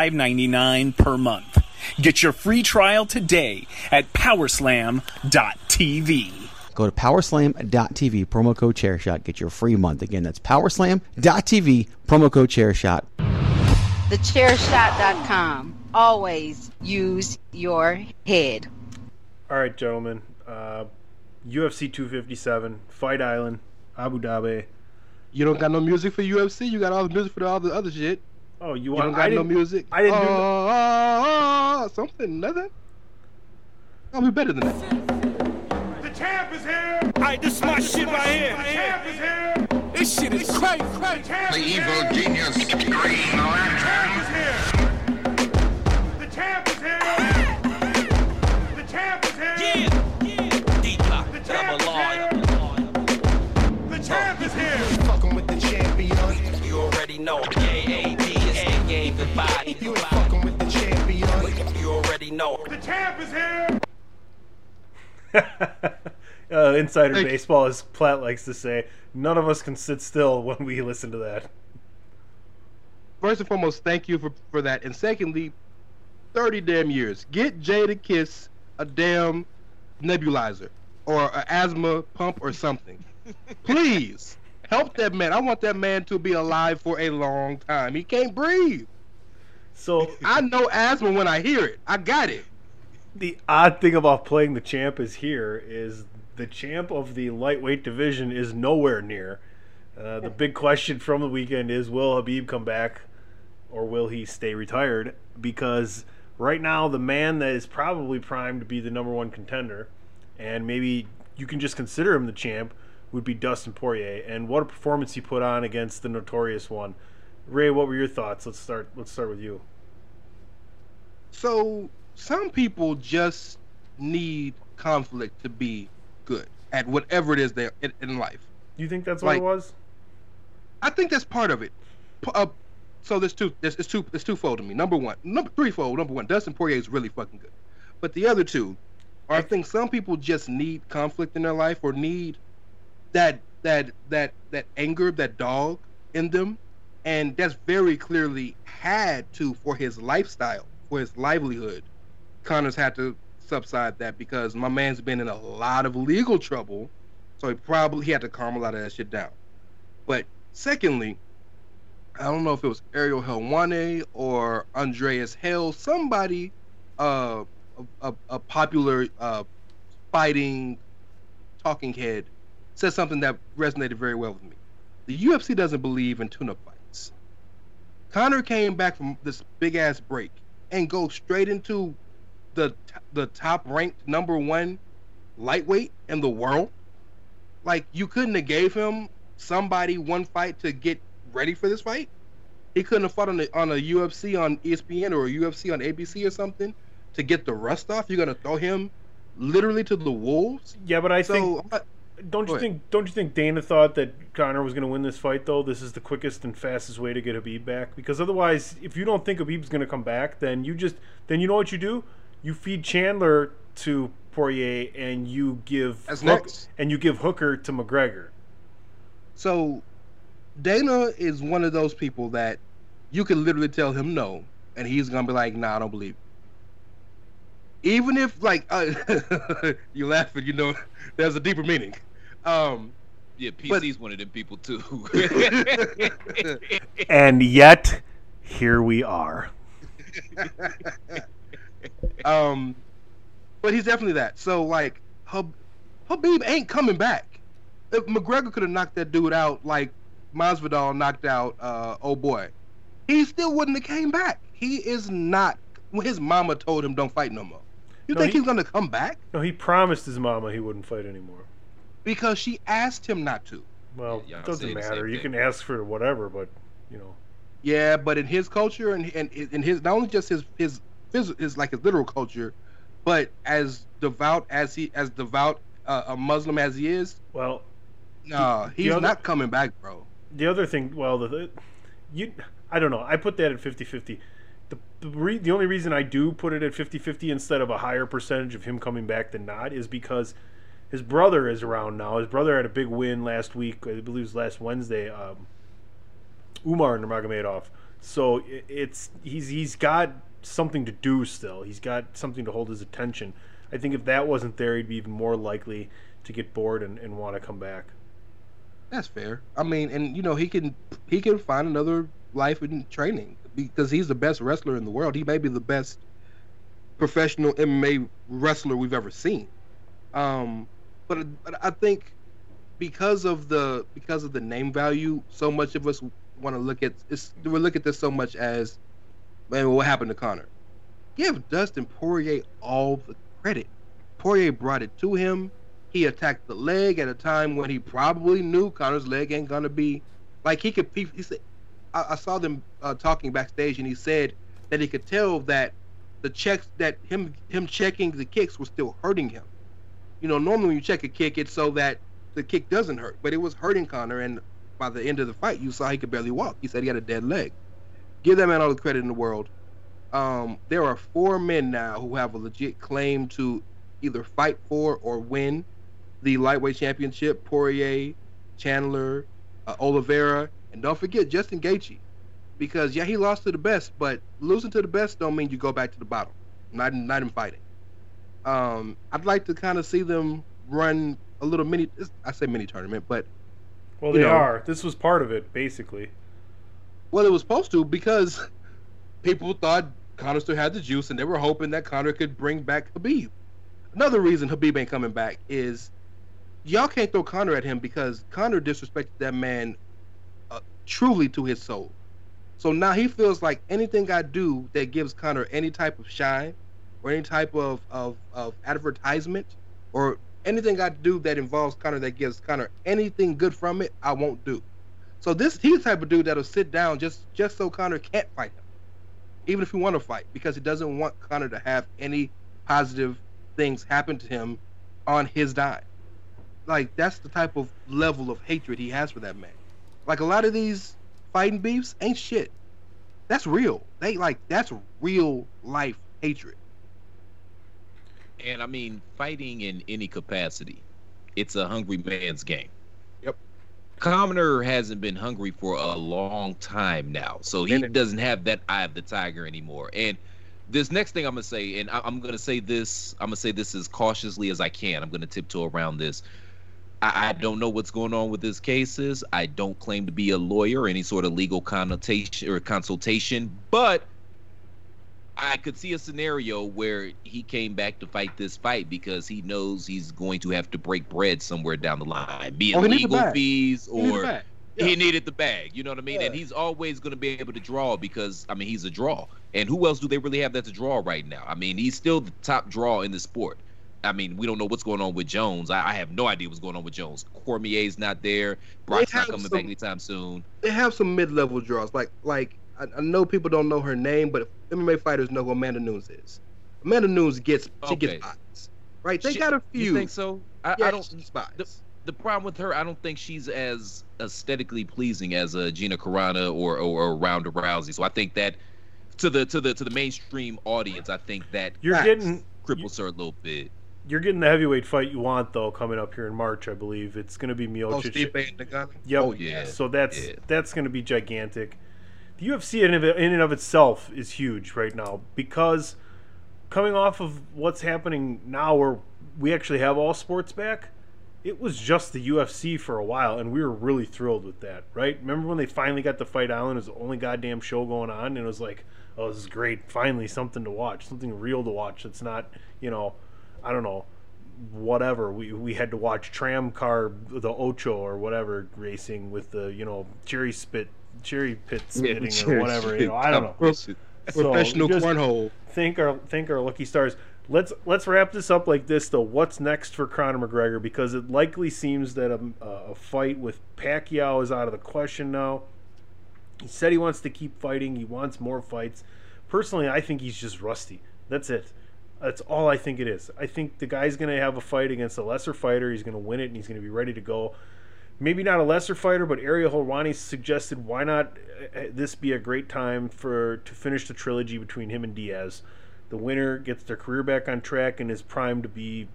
and ninety-nine cents per month. Get your free trial today at power slam dot t v. Go to power slam dot t v, promo code ChairShot. Get your free month. Again, that's power slam dot t v, promo code ChairShot. the chair shot dot com. Always use your head. All right, gentlemen. Uh... U F C two fifty-seven, Fight Island, Abu Dhabi. You don't got no music for U F C? You got all the music for all the other shit. Oh, you, want, you don't got I no music? I didn't uh, do that. Uh, uh, something, nothing. I'll be better than that. The champ is here. Alright, this is my shit right here. The champ is here. This shit is crazy, crazy. The evil genius, green lantern. No, K A D is the game, the body. You ain't fucking with the champion. You already know. The champ is here! uh, insider Thank baseball, as Platt likes to say, none of us can sit still when we listen to that. First and foremost, thank you for, for that. And secondly, thirty damn years. Get Jay to kiss a damn nebulizer or an asthma pump or something. Please. Help that man. I want that man to be alive for a long time. He can't breathe. So I know asthma when I hear it. I got it. The odd thing about playing the champ is here is the champ of the lightweight division is nowhere near. Uh, the big question from the weekend is, will Khabib come back or will he stay retired? Because right now the man that is probably primed to be the number one contender, and maybe you can just consider him the champ, would be Dustin Poirier, and what a performance he put on against the notorious one. Ray, what were your thoughts? Let's start let's start with you. So, some people just need conflict to be good at whatever it is they in, in life. You think that's like, what it was? I think that's part of it. Uh, so there's two there's it's two it's twofold to me. Number one, number threefold, number one, Dustin Poirier is really fucking good. But the other two are, I think some people just need conflict in their life or need that that that that anger, that dog in them, and that's very clearly had to, for his lifestyle, for his livelihood. Conor's had to subside that because my man's been in a lot of legal trouble, so he probably he had to calm a lot of that shit down. But secondly, I don't know if it was Ariel Helwani or Andreas Hell, somebody, uh, a, a popular uh, fighting talking head, said something that resonated very well with me. The U F C doesn't believe in tune-up fights. Conor came back from this big-ass break and go straight into the the top-ranked number one lightweight in the world. Like, you couldn't have gave him somebody one fight to get ready for this fight? He couldn't have fought on a, on a U F C on E S P N or a U F C on A B C or something to get the rust off. You're going to throw him literally to the wolves. Yeah, but I so, think not, don't you ahead. think don't you think Dana thought that Conor was going to win this fight though? This is the quickest and fastest way to get Khabib back, because otherwise, if you don't think Khabib's going to come back, then you just then you know what you do? You feed Chandler to Poirier and you give That's Hook, next. and you give Hooker to McGregor. So Dana is one of those people that you can literally tell him no, and he's going to be like, nah, I don't believe you. Even if, like, uh, you're laughing, you know, there's a deeper meaning. Um, yeah, P C's but, one of them people, too. And yet, here we are. um, But he's definitely that. So, like, Hab- Khabib ain't coming back. If McGregor could have knocked that dude out, like, Masvidal knocked out, uh, oh boy, he still wouldn't have came back. He is not. His mama told him don't fight no more. You no, think he, he's gonna come back? No, he promised his mama he wouldn't fight anymore because she asked him not to. Well, yeah, it doesn't matter. You can ask for whatever, but you know. Yeah, but in his culture and and in his not only just his his his, his like his literal culture, but as devout as he as devout uh, a Muslim as he is. Well, no, nah, he's other, not coming back, bro. The other thing, well, the, the you, I don't know. I put that at fifty-fifty. The the, re, the only reason I do put it at fifty-fifty instead of a higher percentage of him coming back than not is because his brother is around now. His brother had a big win last week. I believe it was last Wednesday. Um, Umar Nurmagomedov. So it, it's he's he's got something to do still. He's got something to hold his attention. I think if that wasn't there, he'd be even more likely to get bored and, and want to come back. That's fair. I mean, and you know, he can he can find another life in training because he's the best wrestler in the world. He may be the best professional M M A wrestler we've ever seen. Um, but, but I think because of the because of the name value, so much of us want to look at it's, we look at this so much as, man, what happened to Conor? Give Dustin Poirier all the credit. Poirier brought it to him. He attacked the leg at a time when he probably knew Conor's leg ain't gonna be like he could. He, he said, I, I saw them uh, talking backstage, and he said that he could tell that the checks that him him checking the kicks was still hurting him. You know, normally when you check a kick, it's so that the kick doesn't hurt, but it was hurting Conor. And by the end of the fight, you saw he could barely walk. He said he had a dead leg. Give that man all the credit in the world. Um, there are four men now who have a legit claim to either fight for or win the lightweight championship: Poirier, Chandler, uh, Oliveira, and don't forget Justin Gaethje. Because yeah, he lost to the best, but losing to the best don't mean you go back to the bottom. Not not in fighting. Um, I'd like to kind of see them run a little mini. I say mini tournament, but well, they know, are. This was part of it, basically. Well, it was supposed to because people thought Conor still had the juice, and they were hoping that Conor could bring back Khabib. Another reason Khabib ain't coming back is, y'all can't throw Conor at him because Conor disrespected that man uh, truly to his soul. So now he feels like anything I do that gives Conor any type of shine or any type of, of, of advertisement or anything I do that involves Conor that gives Conor anything good from it, I won't do. So this he's the type of dude that'll sit down just, just so Conor can't fight him, even if he want to fight, because he doesn't want Conor to have any positive things happen to him on his dime. Like, that's the type of level of hatred he has for that man. Like, a lot of these fighting beefs ain't shit. That's real. They, like, that's real life hatred. And, I mean, fighting in any capacity, it's a hungry man's game. Yep. Conor hasn't been hungry for a long time now, so he doesn't have that eye of the tiger anymore. And this next thing I'm going to say, and I, I'm going to say this, I'm going to say this as cautiously as I can. I'm going to tiptoe around this. I don't know what's going on with this cases. I don't claim to be a lawyer or any sort of legal connotation or consultation, but I could see a scenario where he came back to fight this fight because he knows he's going to have to break bread somewhere down the line, be it oh, legal fees or he, yeah. he needed the bag. You know what I mean? Yeah. And he's always going to be able to draw because, I mean, he's a draw. And who else do they really have that to draw right now? I mean, he's still the top draw in the sport. I mean, we don't know what's going on with Jones. I, I have no idea what's going on with Jones. Cormier's not there. Brock's not coming some, back anytime soon. They have some mid-level draws. Like, like I, I know people don't know her name, but M M A fighters know who Amanda Nunes is. Amanda Nunes gets she okay. gets biased, right? They she, got a few. You think so? I, yeah, I don't. She's biased. The, the problem with her, I don't think she's as aesthetically pleasing as a Gina Carano or, or or Ronda Rousey. So I think that to the to the to the mainstream audience, I think that you're getting cripples you, her a little bit. You're getting the heavyweight fight you want though coming up here in March, I believe. It's going to be Miocic. Oh, yep. oh yeah. So that's yeah. that's going to be gigantic. The U F C in and of itself is huge right now because coming off of what's happening now where we actually have all sports back, it was just the U F C for a while, and we were really thrilled with that, right? Remember when they finally got the Fight Island? It was the only goddamn show going on, and it was like, oh, this is great. Finally something to watch, something real to watch that's not, you know, I don't know, whatever. We we had to watch tram car, the Ocho or whatever, racing with the, you know, cherry spit. Cherry pit spitting yeah, cherry or whatever, you know, I don't know. So professional cornhole. Thank our thank our lucky stars. Let's let's wrap this up like this though. What's next for Conor McGregor? Because it likely seems that a, a fight with Pacquiao is out of the question now. He said he wants to keep fighting. He wants more fights. Personally, I think he's just rusty. That's it. That's all I think it is. I think the guy's going to have a fight against a lesser fighter. He's going to win it, and he's going to be ready to go. Maybe not a lesser fighter, but Ariel Helwani suggested why not this be a great time for to finish the trilogy between him and Diaz. The winner gets their career back on track and is primed to be,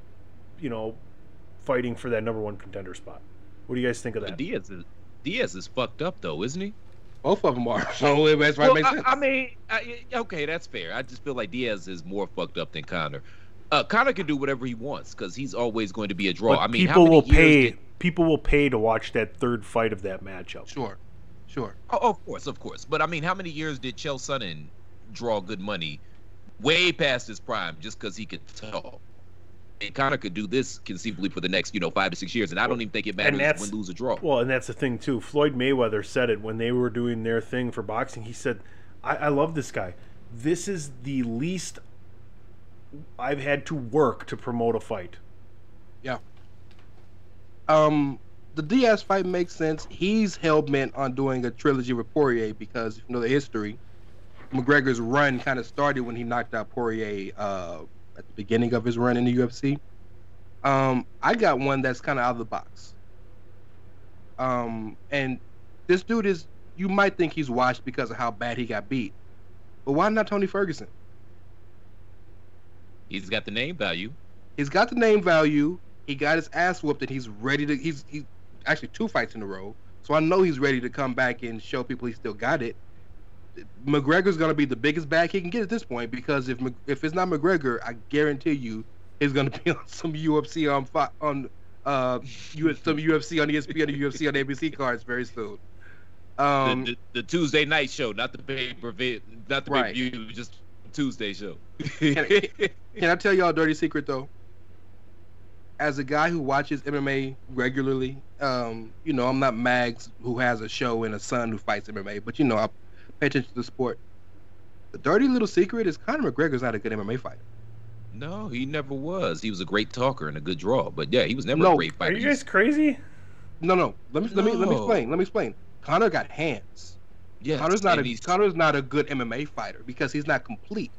you know, fighting for that number one contender spot. What do you guys think of that? Diaz is, Diaz is fucked up, though, isn't he? Both of them are. So that's why well, it makes I, sense. I mean, I, okay, that's fair. I just feel like Diaz is more fucked up than Conor. Uh, Conor can do whatever he wants because he's always going to be a draw. But I mean, people how many will pay. Did, people will pay to watch that third fight of that matchup. Sure, sure. Oh, of course, of course. But I mean, how many years did Chael Sonnen draw good money, way past his prime, just because he could talk? And Conor could do this conceivably for the next, you know, five to six years, and I don't even think it matters when lose or draw. Well, and that's the thing too. Floyd Mayweather said it when they were doing their thing for boxing. He said, "I, I love this guy. This is the least." I've had to work to promote a fight. Yeah. Um, the Diaz fight makes sense. He's hell-bent on doing a trilogy with Poirier because, you know, the history. McGregor's run kind of started when he knocked out Poirier uh, at the beginning of his run in the U F C. Um, I got one that's kind of out of the box. Um, and this dude is, you might think he's washed because of how bad he got beat. But why not Tony Ferguson? He's got the name value. He's got the name value. He got his ass whooped, and he's ready to. He's he's actually two fights in a row, so I know he's ready to come back and show people he still got it. McGregor's gonna be the biggest bag he can get at this point because if if it's not McGregor, I guarantee you, he's gonna be on some U F C on on uh some U F C on E S P N, or U F C on A B C cards very soon. Um, the, the, the Tuesday night show, not the pay per view, not the pay per view, just. Tuesday show. can, I, can I tell y'all a dirty secret though? As a guy who watches M M A regularly, um, you know, I'm not Mags who has a show and a son who fights M M A, but you know, I pay attention to the sport. The dirty little secret is Conor McGregor's not a good M M A fighter. No, he never was. He was a great talker and a good draw, but yeah, he was never no, a great fighter. Are you guys crazy? No, no. Let me no. let me let me explain. Let me explain. Conor got hands. Yes, Conor's not a Conor's not a good M M A fighter because he's not complete.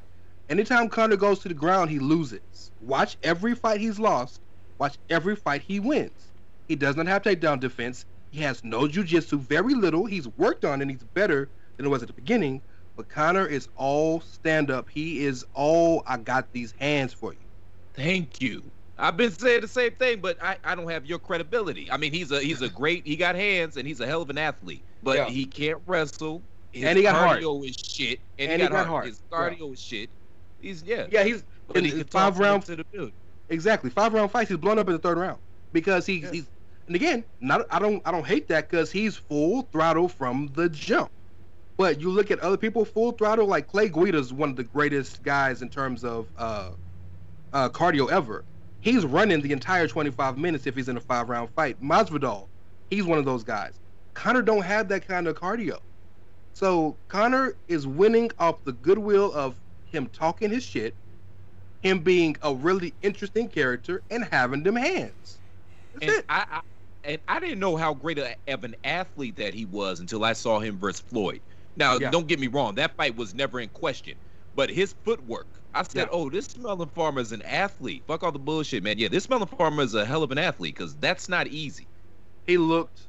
Anytime Conor goes to the ground, he loses. Watch every fight he's lost. Watch every fight he wins. He does not have takedown defense. He has no jujitsu, very little. He's worked on and he's better than it was at the beginning. But Conor is all stand-up. He is all, I got these hands for you. Thank you. I've been saying the same thing, but I, I don't have your credibility. I mean, he's a he's a great, he got hands, and he's a hell of an athlete. But yeah. he can't wrestle. His and he got heart. His cardio is shit. And, and he, got he got heart. His cardio yeah. is shit. He's, yeah. Yeah, he's, in he's five rounds to the build. Exactly. Five-round fights, he's blown up in the third round. Because he, yes. he's, and again, not I don't I don't hate that because he's full throttle from the jump. But you look at other people, full throttle, like Clay Guida's one of the greatest guys in terms of uh, uh, cardio ever. He's running the entire twenty-five minutes if he's in a five-round fight. Masvidal, he's one of those guys. Conor don't have that kind of cardio. So Conor is winning off the goodwill of him talking his shit, him being a really interesting character, and having them hands. That's and it. I, I, and I didn't know how great a, of an athlete that he was until I saw him versus Floyd. Now, yeah. don't get me wrong. That fight was never in question. but his footwork. I said, yeah. oh, this smelling farmer is an athlete. Fuck all the bullshit, man. Yeah, this smelling farmer is a hell of an athlete, because that's not easy. He looked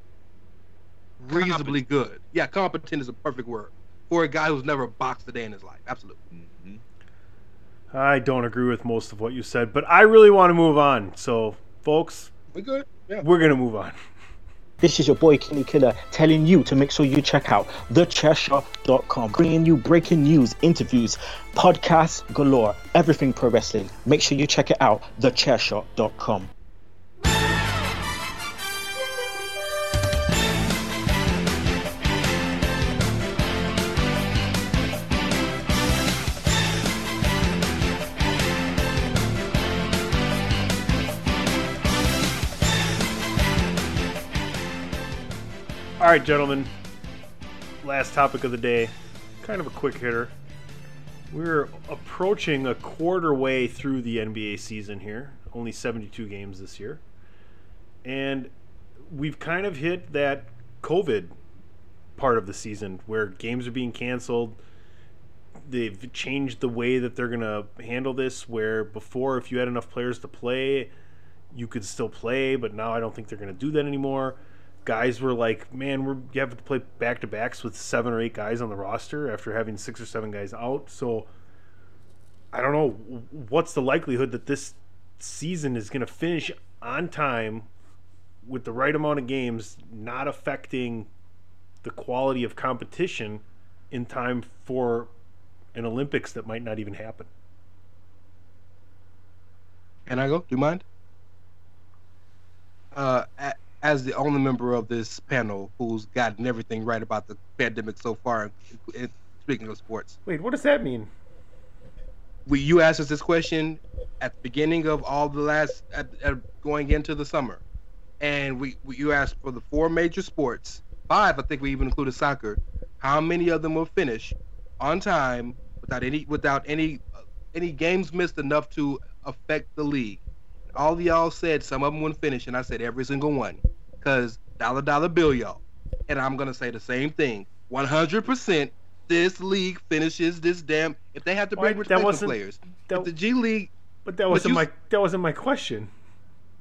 reasonably competent. good. Yeah, competent is a perfect word for a guy who's never boxed a day in his life. Absolutely. Mm-hmm. I don't agree with most of what you said, but I really want to move on. So, folks, we good. Yeah. We're going to move on. This is your boy, Kenny Killer, telling you to make sure you check out the chair shot dot com. Bringing you breaking news, interviews, podcasts galore, everything pro wrestling. Make sure you check it out, the chair shot dot com. All right, gentlemen, last topic of the day, kind of a quick hitter. We're approaching a quarter way through the N B A season here, only seventy-two games this year. And we've kind of hit that COVID part of the season where games are being canceled. They've changed the way that they're going to handle this, where before, if you had enough players to play, you could still play, but now I don't think they're going to do that anymore. Guys were like, man, we're, you have to play back-to-backs with seven or eight guys on the roster after having six or seven guys out. So I don't know what's the likelihood that this season is going to finish on time with the right amount of games, not affecting the quality of competition in time for an Olympics that might not even happen. Can I go? Do you mind? Uh, at- As the only member of this panel who's gotten everything right about the pandemic so far, speaking of sports. Wait, what does that mean? We, you asked us this question at the beginning of all the last, at, at going into the summer. And we, we you asked for the four major sports, five, I think we even included soccer, how many of them will finish on time without any without any any games missed enough to affect the league. All of y'all said some of them wouldn't finish, and I said every single one, because dollar dollar bill, y'all. And I'm going to say the same thing. one hundred percent this league finishes this damn – if they have to bring replacement players. That, if the G League – But that wasn't, you, my, that wasn't my question.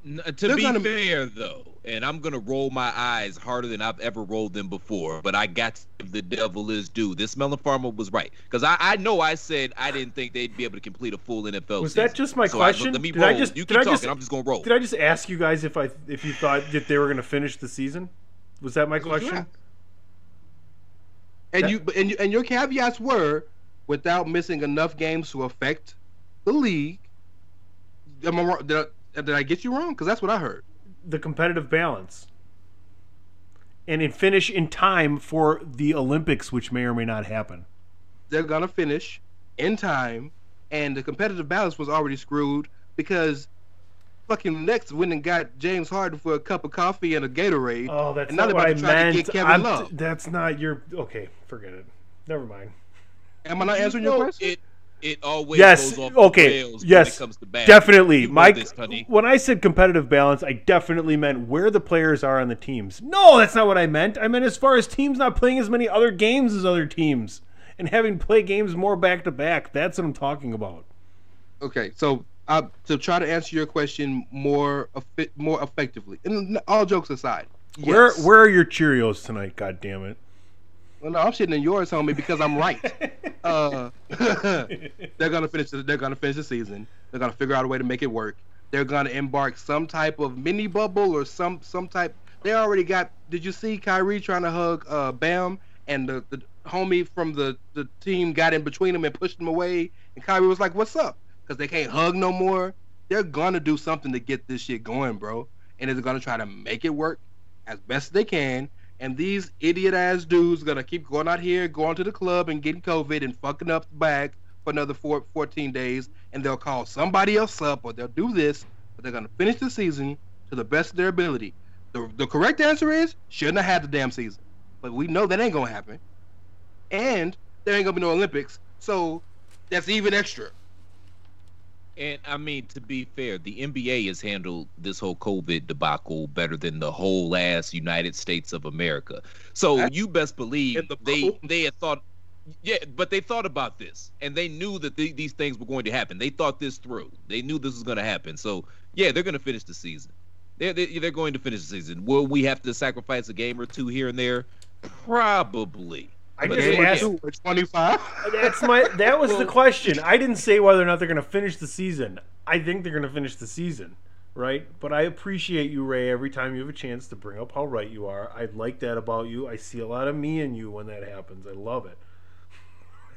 N- to be gonna, fair, though, and I'm going to roll my eyes harder than I've ever rolled them before, but I got to give the devil is due. This Melon Farmer was right, because I, I know I said I didn't think they'd be able to complete a full N F L was season. Was that just my so question? I, let me did roll. I just, you keep I talking. Just, I'm just going to roll. Did I just ask you guys if I if you thought that they were going to finish the season? Was that my question? Yeah. And, that, you, and, you, and your caveats were, without missing enough games to affect the league, am I wrong? Did I, Did I get you wrong? Because that's what I heard. The competitive balance. And it finish in time for the Olympics, which may or may not happen. They're going to finish in time, and the competitive balance was already screwed because fucking Lex went and got James Harden for a cup of coffee and a Gatorade. Oh, that's and not what I meant. Kevin Love. T- that's not your... Okay, forget it. Never mind. Am I not answering your question? It- It always yes. goes off okay. the rails yes. when it comes to balance. Definitely. My, this, when I said competitive balance, I definitely meant where the players are on the teams. No, that's not what I meant. I meant as far as teams not playing as many other games as other teams and having play games more back-to-back. That's what I'm talking about. Okay, so uh, to try to answer your question more more effectively, and all jokes aside. Yes. Where, where are your Cheerios tonight, goddammit? Well, no, I'm shitting in yours, homie, because I'm right. uh, they're gonna finish. The, they're gonna finish the season. They're gonna figure out a way to make it work. They're gonna embark some type of mini bubble or some some type. They already got. Did you see Kyrie trying to hug uh, Bam, and the, the homie from the, the team got in between them and pushed them away? And Kyrie was like, "What's up?" Because they can't hug no more. They're gonna do something to get this shit going, bro. And they're gonna try to make it work as best they can. And these idiot-ass dudes going to keep going out here, going to the club and getting COVID and fucking up the bag for another four, fourteen days, and they'll call somebody else up or they'll do this, but they're going to finish the season to the best of their ability. The, the correct answer is, shouldn't have had the damn season. But we know that ain't going to happen. And there ain't going to be no Olympics, so that's even extra. And, I mean, to be fair, the N B A has handled this whole COVID debacle better than the whole ass United States of America. So, that's, you best believe the they, they had thought Yeah, but they thought about this, and they knew that th- these things were going to happen. They thought this through. They knew this was going to happen. So, yeah, they're going to finish the season. They're, they're going to finish the season. Will we have to sacrifice a game or two here and there? Probably. I but just asked who, twenty-five? That's my, that was well, the question. I didn't say whether or not they're going to finish the season. I think they're going to finish the season, right? But I appreciate you, Ray, every time you have a chance to bring up how right you are. I like that about you. I see a lot of me in you when that happens. I love it.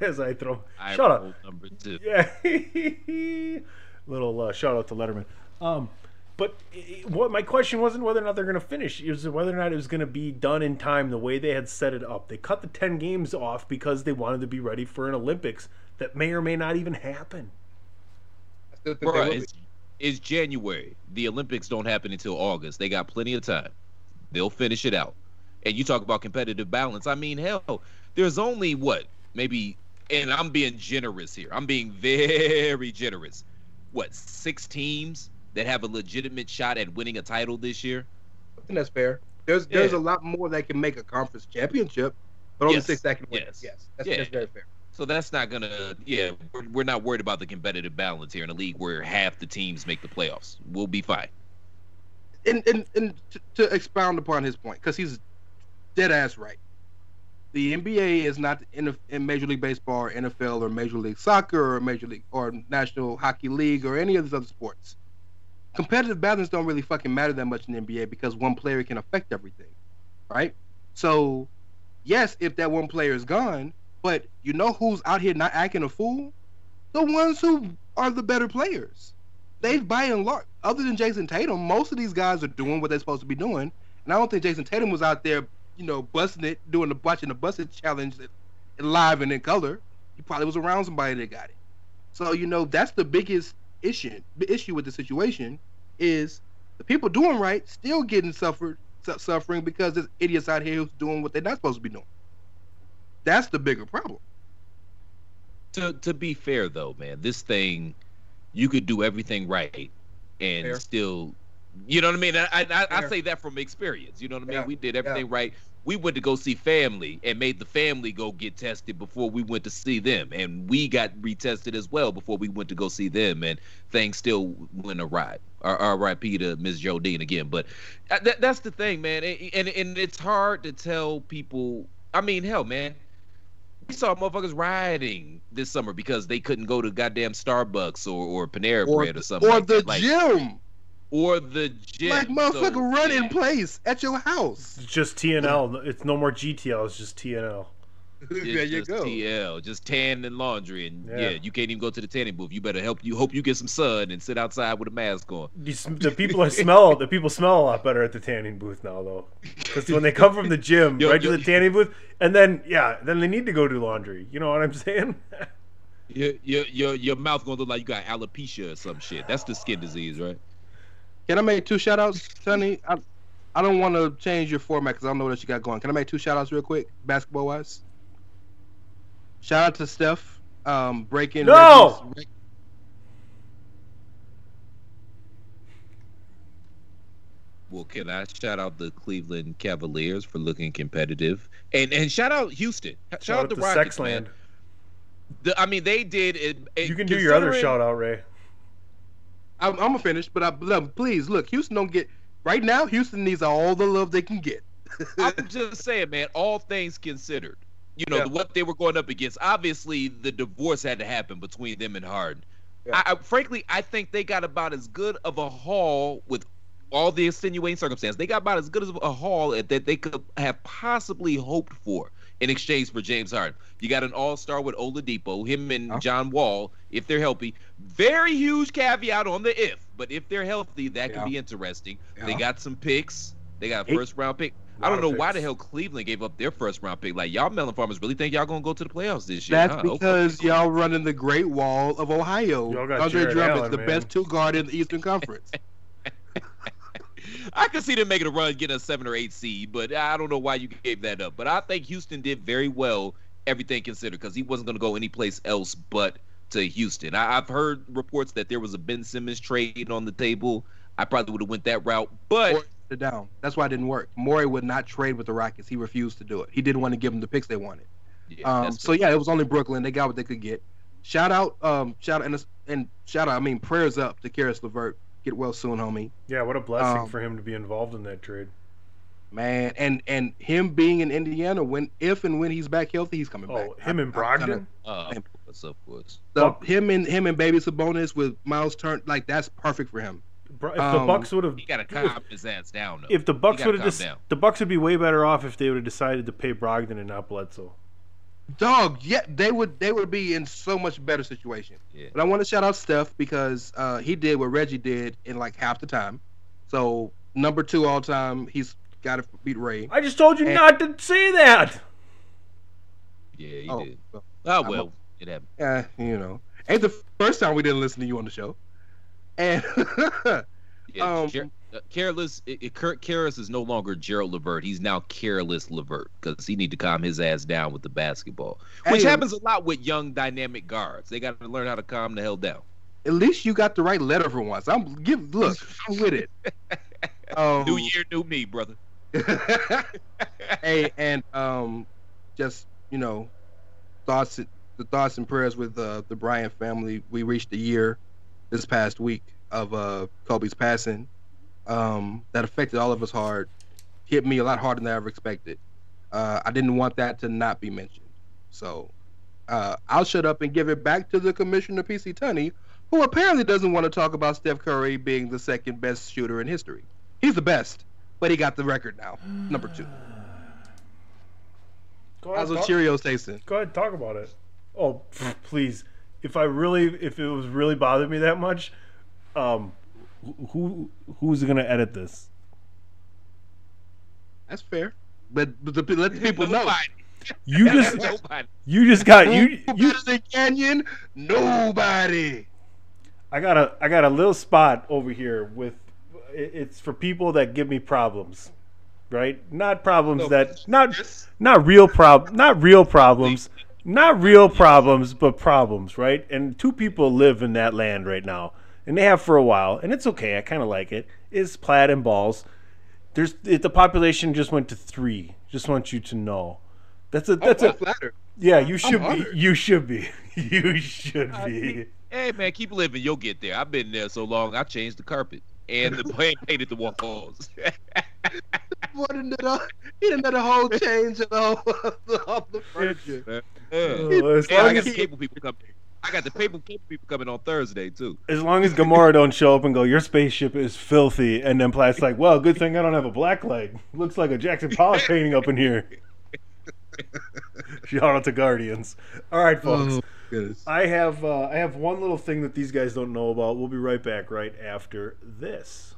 As I throw... I shout out. Number two. Yeah. Little uh, shout out to Letterman. Um, but it, what my question wasn't whether or not they're going to finish. It was whether or not it was going to be done in time the way they had set it up. They cut the ten games off because they wanted to be ready for an Olympics that may or may not even happen. Bro, it's, it's January. The Olympics don't happen until August. They got plenty of time. They'll finish it out. And you talk about competitive balance. I mean, hell, there's only, what, maybe... And I'm being generous here. I'm being very generous. What, six teams that have a legitimate shot at winning a title this year? I think that's fair. There's yeah. there's a lot more that can make a conference championship, but only yes. six that can win. Yes, yes. That's, yeah. that's very fair. So that's not going to, yeah, we're, we're not worried about the competitive balance here in a league where half the teams make the playoffs. We'll be fine. And, and, and to, to expound upon his point, because he's dead-ass right. The N B A is not in, in Major League Baseball or N F L or Major League Soccer or Major League or National Hockey League or any of these other sports. Competitive balance don't really fucking matter that much in the N B A because one player can affect everything, right? So, yes, if that one player is gone, but you know who's out here not acting a fool? The ones who are the better players. They've by and large, other than Jason Tatum, most of these guys are doing what they're supposed to be doing, and I don't think Jason Tatum was out there you know, busting it, doing the watching the busted challenge live and in color. He probably was around somebody that got it. So, you know, that's the biggest issue the issue with the situation is the people doing right still getting suffered suffering because there's idiots out here who's doing what they're not supposed to be doing. That's the bigger problem. To to be fair though, man, this thing you could do everything right and fair. still You know what I mean? I, I, I say that from experience. You know what I mean? Yeah, we did everything yeah. right. We went to go see family and made the family go get tested before we went to see them. And we got retested as well before we went to go see them. And things still went awry. R I P to Miz Jodine again. But that, that's the thing, man. And, and it's hard to tell people. I mean, hell, man. We saw motherfuckers rioting this summer because they couldn't go to goddamn Starbucks or, or Panera or, Bread or something. Or like the that. gym. Like, Or the gym. Like, motherfucker, so, run in place at your house. It's just T N L. It's no more G T L. It's just T N L. It's there you just go. T L. Just tan and laundry. And, yeah. yeah, you can't even go to the tanning booth. You better help. You hope you get some sun and sit outside with a mask on. You, the people are smell The people smell a lot better at the tanning booth now, though. Because when they come from the gym, yo, right yo, to the tanning booth, and then, yeah, then they need to go do laundry. You know what I'm saying? your, your, your, your mouth going to look like you got alopecia or some shit. That's the skin disease, right? Can I make two shout-outs, Sonny? I, I don't want to change your format because I don't know what you got going. Can I make two shout-outs real quick, basketball-wise? Shout-out to Steph. Um, breaking... No! Records. Well, can I shout-out the Cleveland Cavaliers for looking competitive? And and shout-out Houston. Shout-out shout out to, to Rockets, Sexland. Man. The, I mean, they did... It, it, you can do your other shout-out, Ray. I'm, I'm gonna finish, but I love, please look. Houston don't get right now. Houston needs all the love they can get. I'm just saying, man. All things considered, you know yeah. what they were going up against. Obviously, the divorce had to happen between them and Harden. Yeah. I, I, frankly, I think they got about as good of a haul with all the extenuating circumstances. They got about as good of a haul that they could have possibly hoped for in exchange for James Harden. You got an all-star with Oladipo, him and John Wall, if they're healthy. Very huge caveat on the if, but if they're healthy, that yeah. could be interesting. Yeah. They got some picks. They got a first-round pick. I don't know picks. Why the hell Cleveland gave up their first-round pick. Like, y'all melon farmers really think y'all going to go to the playoffs this year? That's huh? because okay. y'all running the Great Wall of Ohio. Andre Drummond, the man. best two-guard in the Eastern Conference. I could see them making a run, getting a seven or eight seed, but I don't know why you gave that up. But I think Houston did very well, everything considered, because he wasn't going to go anyplace else but to Houston. I, I've heard reports that there was a Ben Simmons trade on the table. I probably would have went that route, but down. That's why it didn't work. Morey would not trade with the Rockets. He refused to do it. He didn't want to give them the picks they wanted. Yeah, um, so yeah, it was only Brooklyn. They got what they could get. Shout out, um, shout out, and, and shout out. I mean, prayers up to Karis LeVert. Get well soon, homie. Yeah, what a blessing um, for him to be involved in that trade. Man, and and him being in Indiana, when if and when he's back healthy, he's coming oh, back. Oh, him and Brogdon? Uh, what's up, what's so oh. him and him and Baby Sabonis with Miles Turner, like that's perfect for him. Bro, if um, the Bucks would have, he got to calm his ass down. Though. If the Bucks would have, de- the Bucks would be way better off if they would have decided to pay Brogdon and not Bledsoe. Dog, yeah, they would they would be in so much better situation. Yeah. But I want to shout out Steph because uh, he did what Reggie did in like half the time. So number two all time, he's. Got to beat Ray. I just told you and, not to say that. Yeah, you oh, did. Oh, well, a, it happened. Yeah, uh, you know. Ain't the first time we didn't listen to you on the show. And yeah, um, Ger- uh, careless. It, it, Karras is no longer Gerald LeVert. He's now Careless LeVert because he need to calm his ass down with the basketball, which hey, happens a lot with young dynamic guards. They got to learn how to calm the hell down. At least you got the right letter for once. I'm give look. I'm with it. um, new year, new me, brother. Hey, and um, just you know, thoughts, the thoughts and prayers with uh, the Bryant family. We reached a year this past week of uh, Kobe's passing. Um, that affected all of us hard. Hit me a lot harder than I ever expected. Uh, I didn't want that to not be mentioned. So uh, I'll shut up and give it back to the commissioner, P C Tunney, who apparently doesn't want to talk about Steph Curry being the second best shooter in history. He's the best. But he got the record now, number two. Go ahead, How's talk, Cheerios tasting? Go ahead, talk about it. Oh, please! If I really, if it was really bothering me that much, um, who who's gonna edit this? That's fair, but, but the, let the people know. You just, you just got you. You the canyon. Nobody. I got a, I got a little spot over here with. It's for people that give me problems, right? Not problems no, that not not real prob not real problems, not real problems, but problems, right? And two people live in that land right now, and they have for a while, and it's okay. I kind of like it. It's Plaid and Balls. There's it, the population just went to three. Just want you to know. That's a that's oh, a flatter. Yeah, you should I'm be. Honored. You should be. You should be. Hey man, keep living. You'll get there. I've been there so long. I changed the carpet. And the plane painted the walls. He done did a whole change of the whole of the furniture. Uh, I got the cable people coming. I got the cable cable people coming on Thursday too. As long as Gamora don't show up and go, your spaceship is filthy, and then Platt's like, well, good thing I don't have a black leg. Looks like a Jackson Pollock painting up in here. Shout out to Guardians. All right, folks. Oh. Goodness. I have uh, I have one little thing that these guys don't know about. We'll be right back right after this.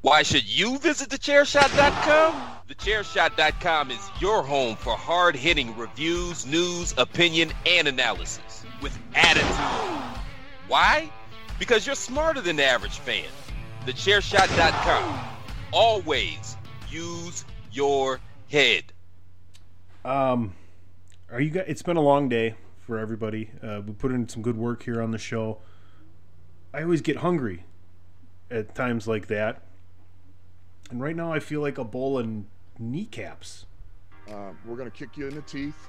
Why should you visit the chair shot dot com? the chair shot dot com is your home for hard-hitting reviews, news, opinion, and analysis with attitude. Why? Because you're smarter than the average fan. the chair shot dot com. Always use your head. Um, are you guys, it's been a long day. For everybody, uh, we put in some good work here on the show. I always get hungry at times like that, and right now I feel like a bowl of kneecaps. Uh, we're gonna kick you in the teeth,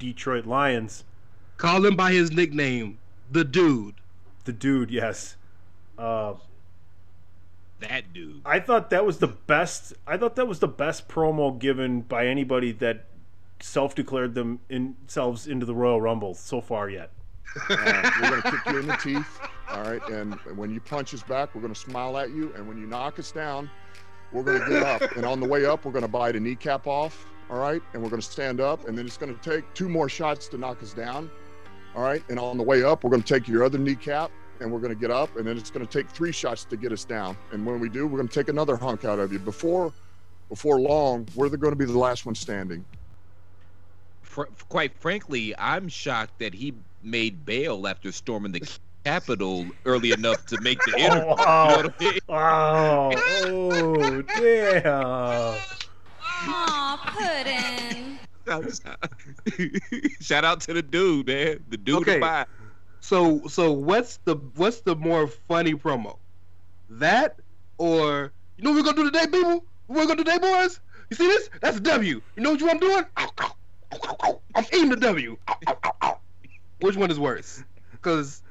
Detroit Lions. Call him by his nickname, The Dude. The Dude, yes. Uh, that dude. I thought that was the best. I thought that was the best promo given by anybody that self-declared them in, themselves into the Royal Rumble so far yet. Uh, we're going to kick you in the teeth, all right? And when you punch us back, we're going to smile at you. And when you knock us down, we're going to get up. And on the way up, we're going to bite a kneecap off, all right? And we're going to stand up. And then it's going to take two more shots to knock us down, all right? And on the way up, we're going to take your other kneecap. And we're going to get up. And then it's going to take three shots to get us down. And when we do, we're going to take another hunk out of you. Before, before long, we're going to be the last one standing. fr- quite frankly, I'm shocked that he made bail after storming the Capitol early enough to make the interview. Oh, wow. You know what I mean? Wow. Oh, damn. Aw, Puddin'. Shout out to the dude, man. The dude okay. to buy. So, so what's the what's the more funny promo? That or you know what we're gonna do today, people? What we're gonna do today, boys? You see this? That's a W. You know what you, I'm doing? Ow, ow, ow, ow. I'm eating the W. Ow, ow, ow, ow. Which one is worse? Because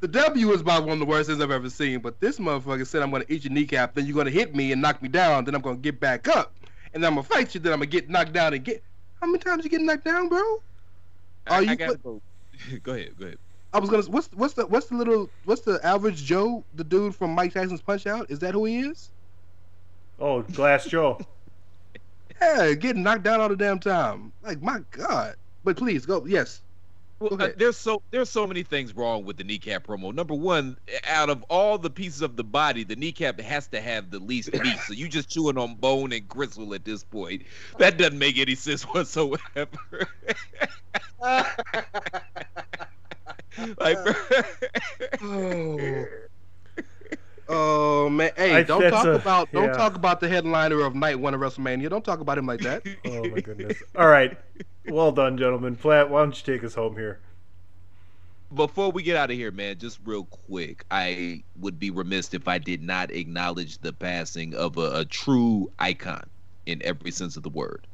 the W is about one of the worst things I've ever seen. But this motherfucker said, "I'm gonna eat your kneecap, then you're gonna hit me and knock me down, then I'm gonna get back up, and then I'm gonna fight you, then I'm gonna get knocked down and get." How many times you get knocked down, bro? Are I, you? I gotta put... go. go ahead, go ahead. I was gonna. What's what's the what's the little what's the average Joe, the dude from Mike Tyson's Punch Out? Is that who he is? Oh, Glass Joe. Yeah, getting knocked down all the damn time. Like my God. But please go. Yes. Well, go uh, there's so there's so many things wrong with the kneecap promo. Number one, out of all the pieces of the body, the kneecap has to have the least meat. So you just chewing on bone and gristle at this point. That doesn't make any sense whatsoever. Like, oh. oh man! Hey, I, don't talk a, about don't yeah. talk about the headliner of night one of WrestleMania. Don't talk about him like that. Oh my goodness! All right, well done, gentlemen. Platt, why don't you take us home here? Before we get out of here, man, just real quick, I would be remiss if I did not acknowledge the passing of a, a true icon in every sense of the word.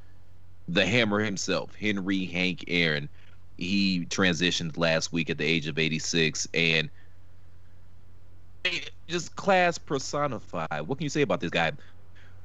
The Hammer himself, Henry Hank Aaron. He transitioned last week at the age of eighty-six, and just class personified. What can you say about this guy?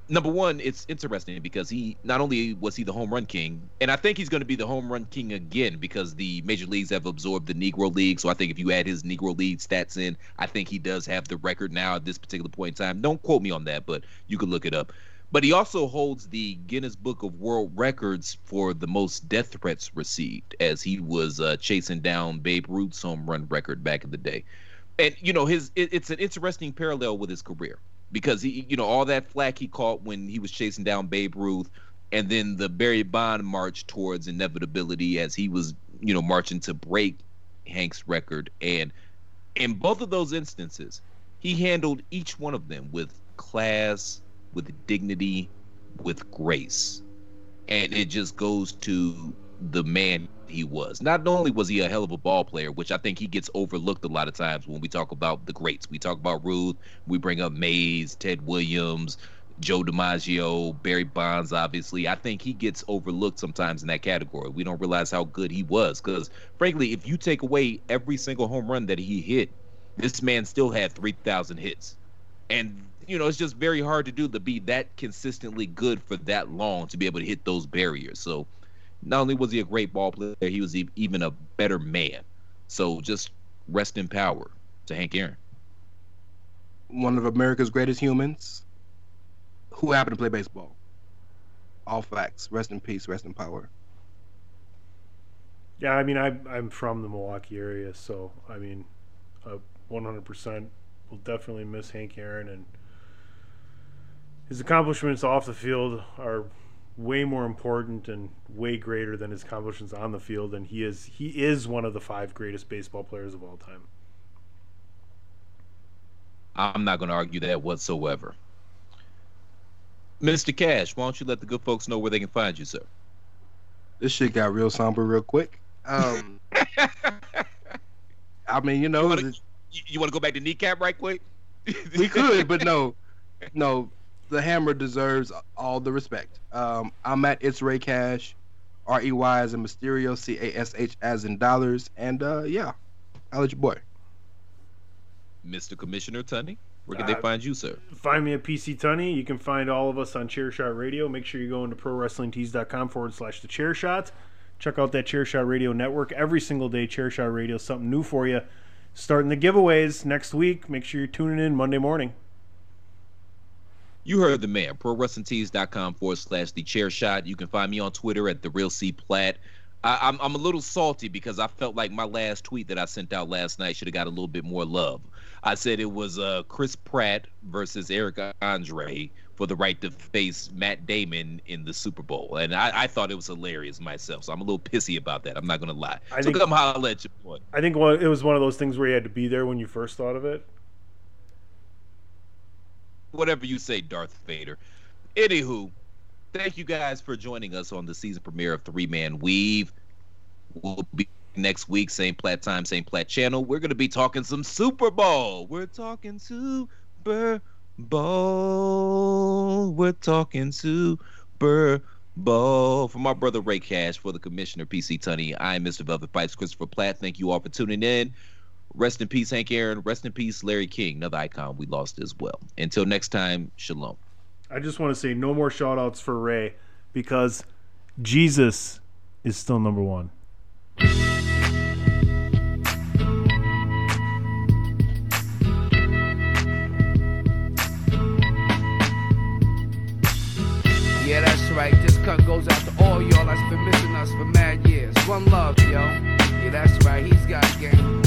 Number one, it's interesting because he not only was he the home run king, and I think he's going to be the home run king again because the major leagues have absorbed the Negro League. So I think if you add his Negro League stats in, I think he does have the record now at this particular point in time. Don't quote me on that, but you can look it up. But he also holds the Guinness Book of World Records for the most death threats received, as he was uh, chasing down Babe Ruth's home run record back in the day. And, you know, his it, it's an interesting parallel with his career because, he, you know, all that flack he caught when he was chasing down Babe Ruth and then the Barry Bond march towards inevitability as he was, you know, marching to break Hank's record. And in both of those instances, he handled each one of them with class, with dignity, with grace. And it just goes to the man he was. Not only was he a hell of a ball player, which I think he gets overlooked a lot of times when we talk about the greats. We talk about Ruth, we bring up Mays, Ted Williams, Joe DiMaggio, Barry Bonds, obviously. I think he gets overlooked sometimes in that category. We don't realize how good he was because, frankly, if you take away every single home run that he hit, this man still had three thousand hits. And you know, it's just very hard to do to be that consistently good for that long to be able to hit those barriers. So not only was he a great ball player, he was even a better man. So just rest in power to Hank Aaron. One of America's greatest humans who happened to play baseball. All facts. Rest in peace. Rest in power. Yeah, I mean, I, I'm from the Milwaukee area, so, I mean, uh, one hundred percent we'll definitely miss Hank Aaron, and his accomplishments off the field are way more important and way greater than his accomplishments on the field, and he is he is one of the five greatest baseball players of all time. I'm not going to argue that whatsoever. Mister Cash, why don't you let the good folks know where they can find you, sir? This shit got real somber real quick. Um, I mean, you know... You You want to go back to kneecap right quick? We could, but no. No, the Hammer deserves all the respect. Um, I'm at It's Ray Cash, R E Y as in Mysterio, C A S H as in dollars, and uh, yeah, I'll let your boy. Mister Commissioner Tunney, where can uh, they find you, sir? Find me at P C Tunney. You can find all of us on Chairshot Radio. Make sure you go into ProWrestlingTees.com forward slash The Chairshot. Check out that Chairshot Radio network. Every single day, Chairshot Radio, something new for you. Starting the giveaways next week. Make sure you're tuning in Monday morning. You heard the man. ProWrestlingTees.com forward slash The Chair Shot. You can find me on Twitter at The Real C Platt. I, I'm, I'm a little salty because I felt like my last tweet that I sent out last night should have got a little bit more love. I said it was uh, Chris Pratt versus Eric Andre for the right to face Matt Damon in the Super Bowl. And I, I thought it was hilarious myself, so I'm a little pissy about that. I'm not going to lie. I so think, come holler at your boy. I think one, it was one of those things where you had to be there when you first thought of it. Whatever you say, Darth Vader. Anywho, thank you guys for joining us on the season premiere of Three Man Weave. We'll be next week, same Platt time, same Platt channel. We're going to be talking some Super Bowl. We're talking Super Bowl. We're talking Super Bowl. From our brother Ray Cash, for the commissioner P C Tunney, I'm Mister Velvet Pipes, Christopher Platt. Thank you all for tuning in. Rest in peace, Hank Aaron. Rest in peace, Larry King, another icon we lost as well. Until next time, shalom. I just want to say no more shout-outs for Ray, because Jesus is still number one. Yeah, that's right. This cut goes out to all y'all that's been missing us for mad years. One love, yo. Yeah, that's right. He's got game.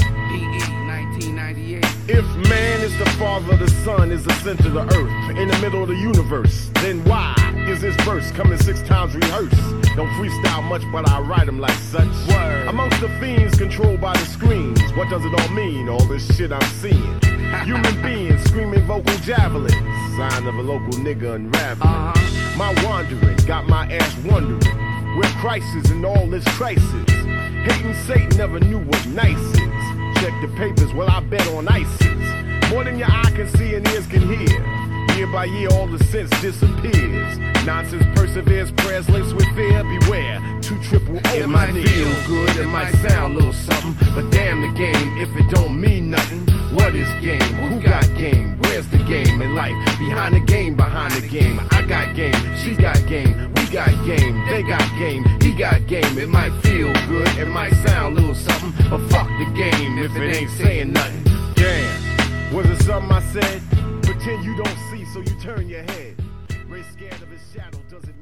nineteen ninety-eight. If man is the father, the sun is the center of the earth, in the middle of the universe, then why is this verse coming six times rehearsed? Don't freestyle much, but I write them like such. Word. Amongst the fiends controlled by the screens, what does it all mean, all this shit I'm seeing? Human beings screaming vocal javelins, sign of a local nigga unraveling. Uh-huh. My wandering got my ass wondering, where Christ is in all this crisis. Hating Satan never knew what nice is. Check the papers, well I bet on ISIS. More than your eye can see and ears can hear. Year by year all the sense disappears. Nonsense perseveres, prayers laced with fear. Beware, two triple O. It might feel good, it might sound a little something, but damn the game if it don't mean nothing. What is game? Who got game? Where's the game in life? Behind the game, behind the game. I got game, she got game, we got game, they got game, he got game. It might feel good, it might sound a little something, but fuck the game if it ain't saying nothing. Damn, was it something I said? Pretend you don't see, so you turn your head. Ray scared of his shadow, doesn't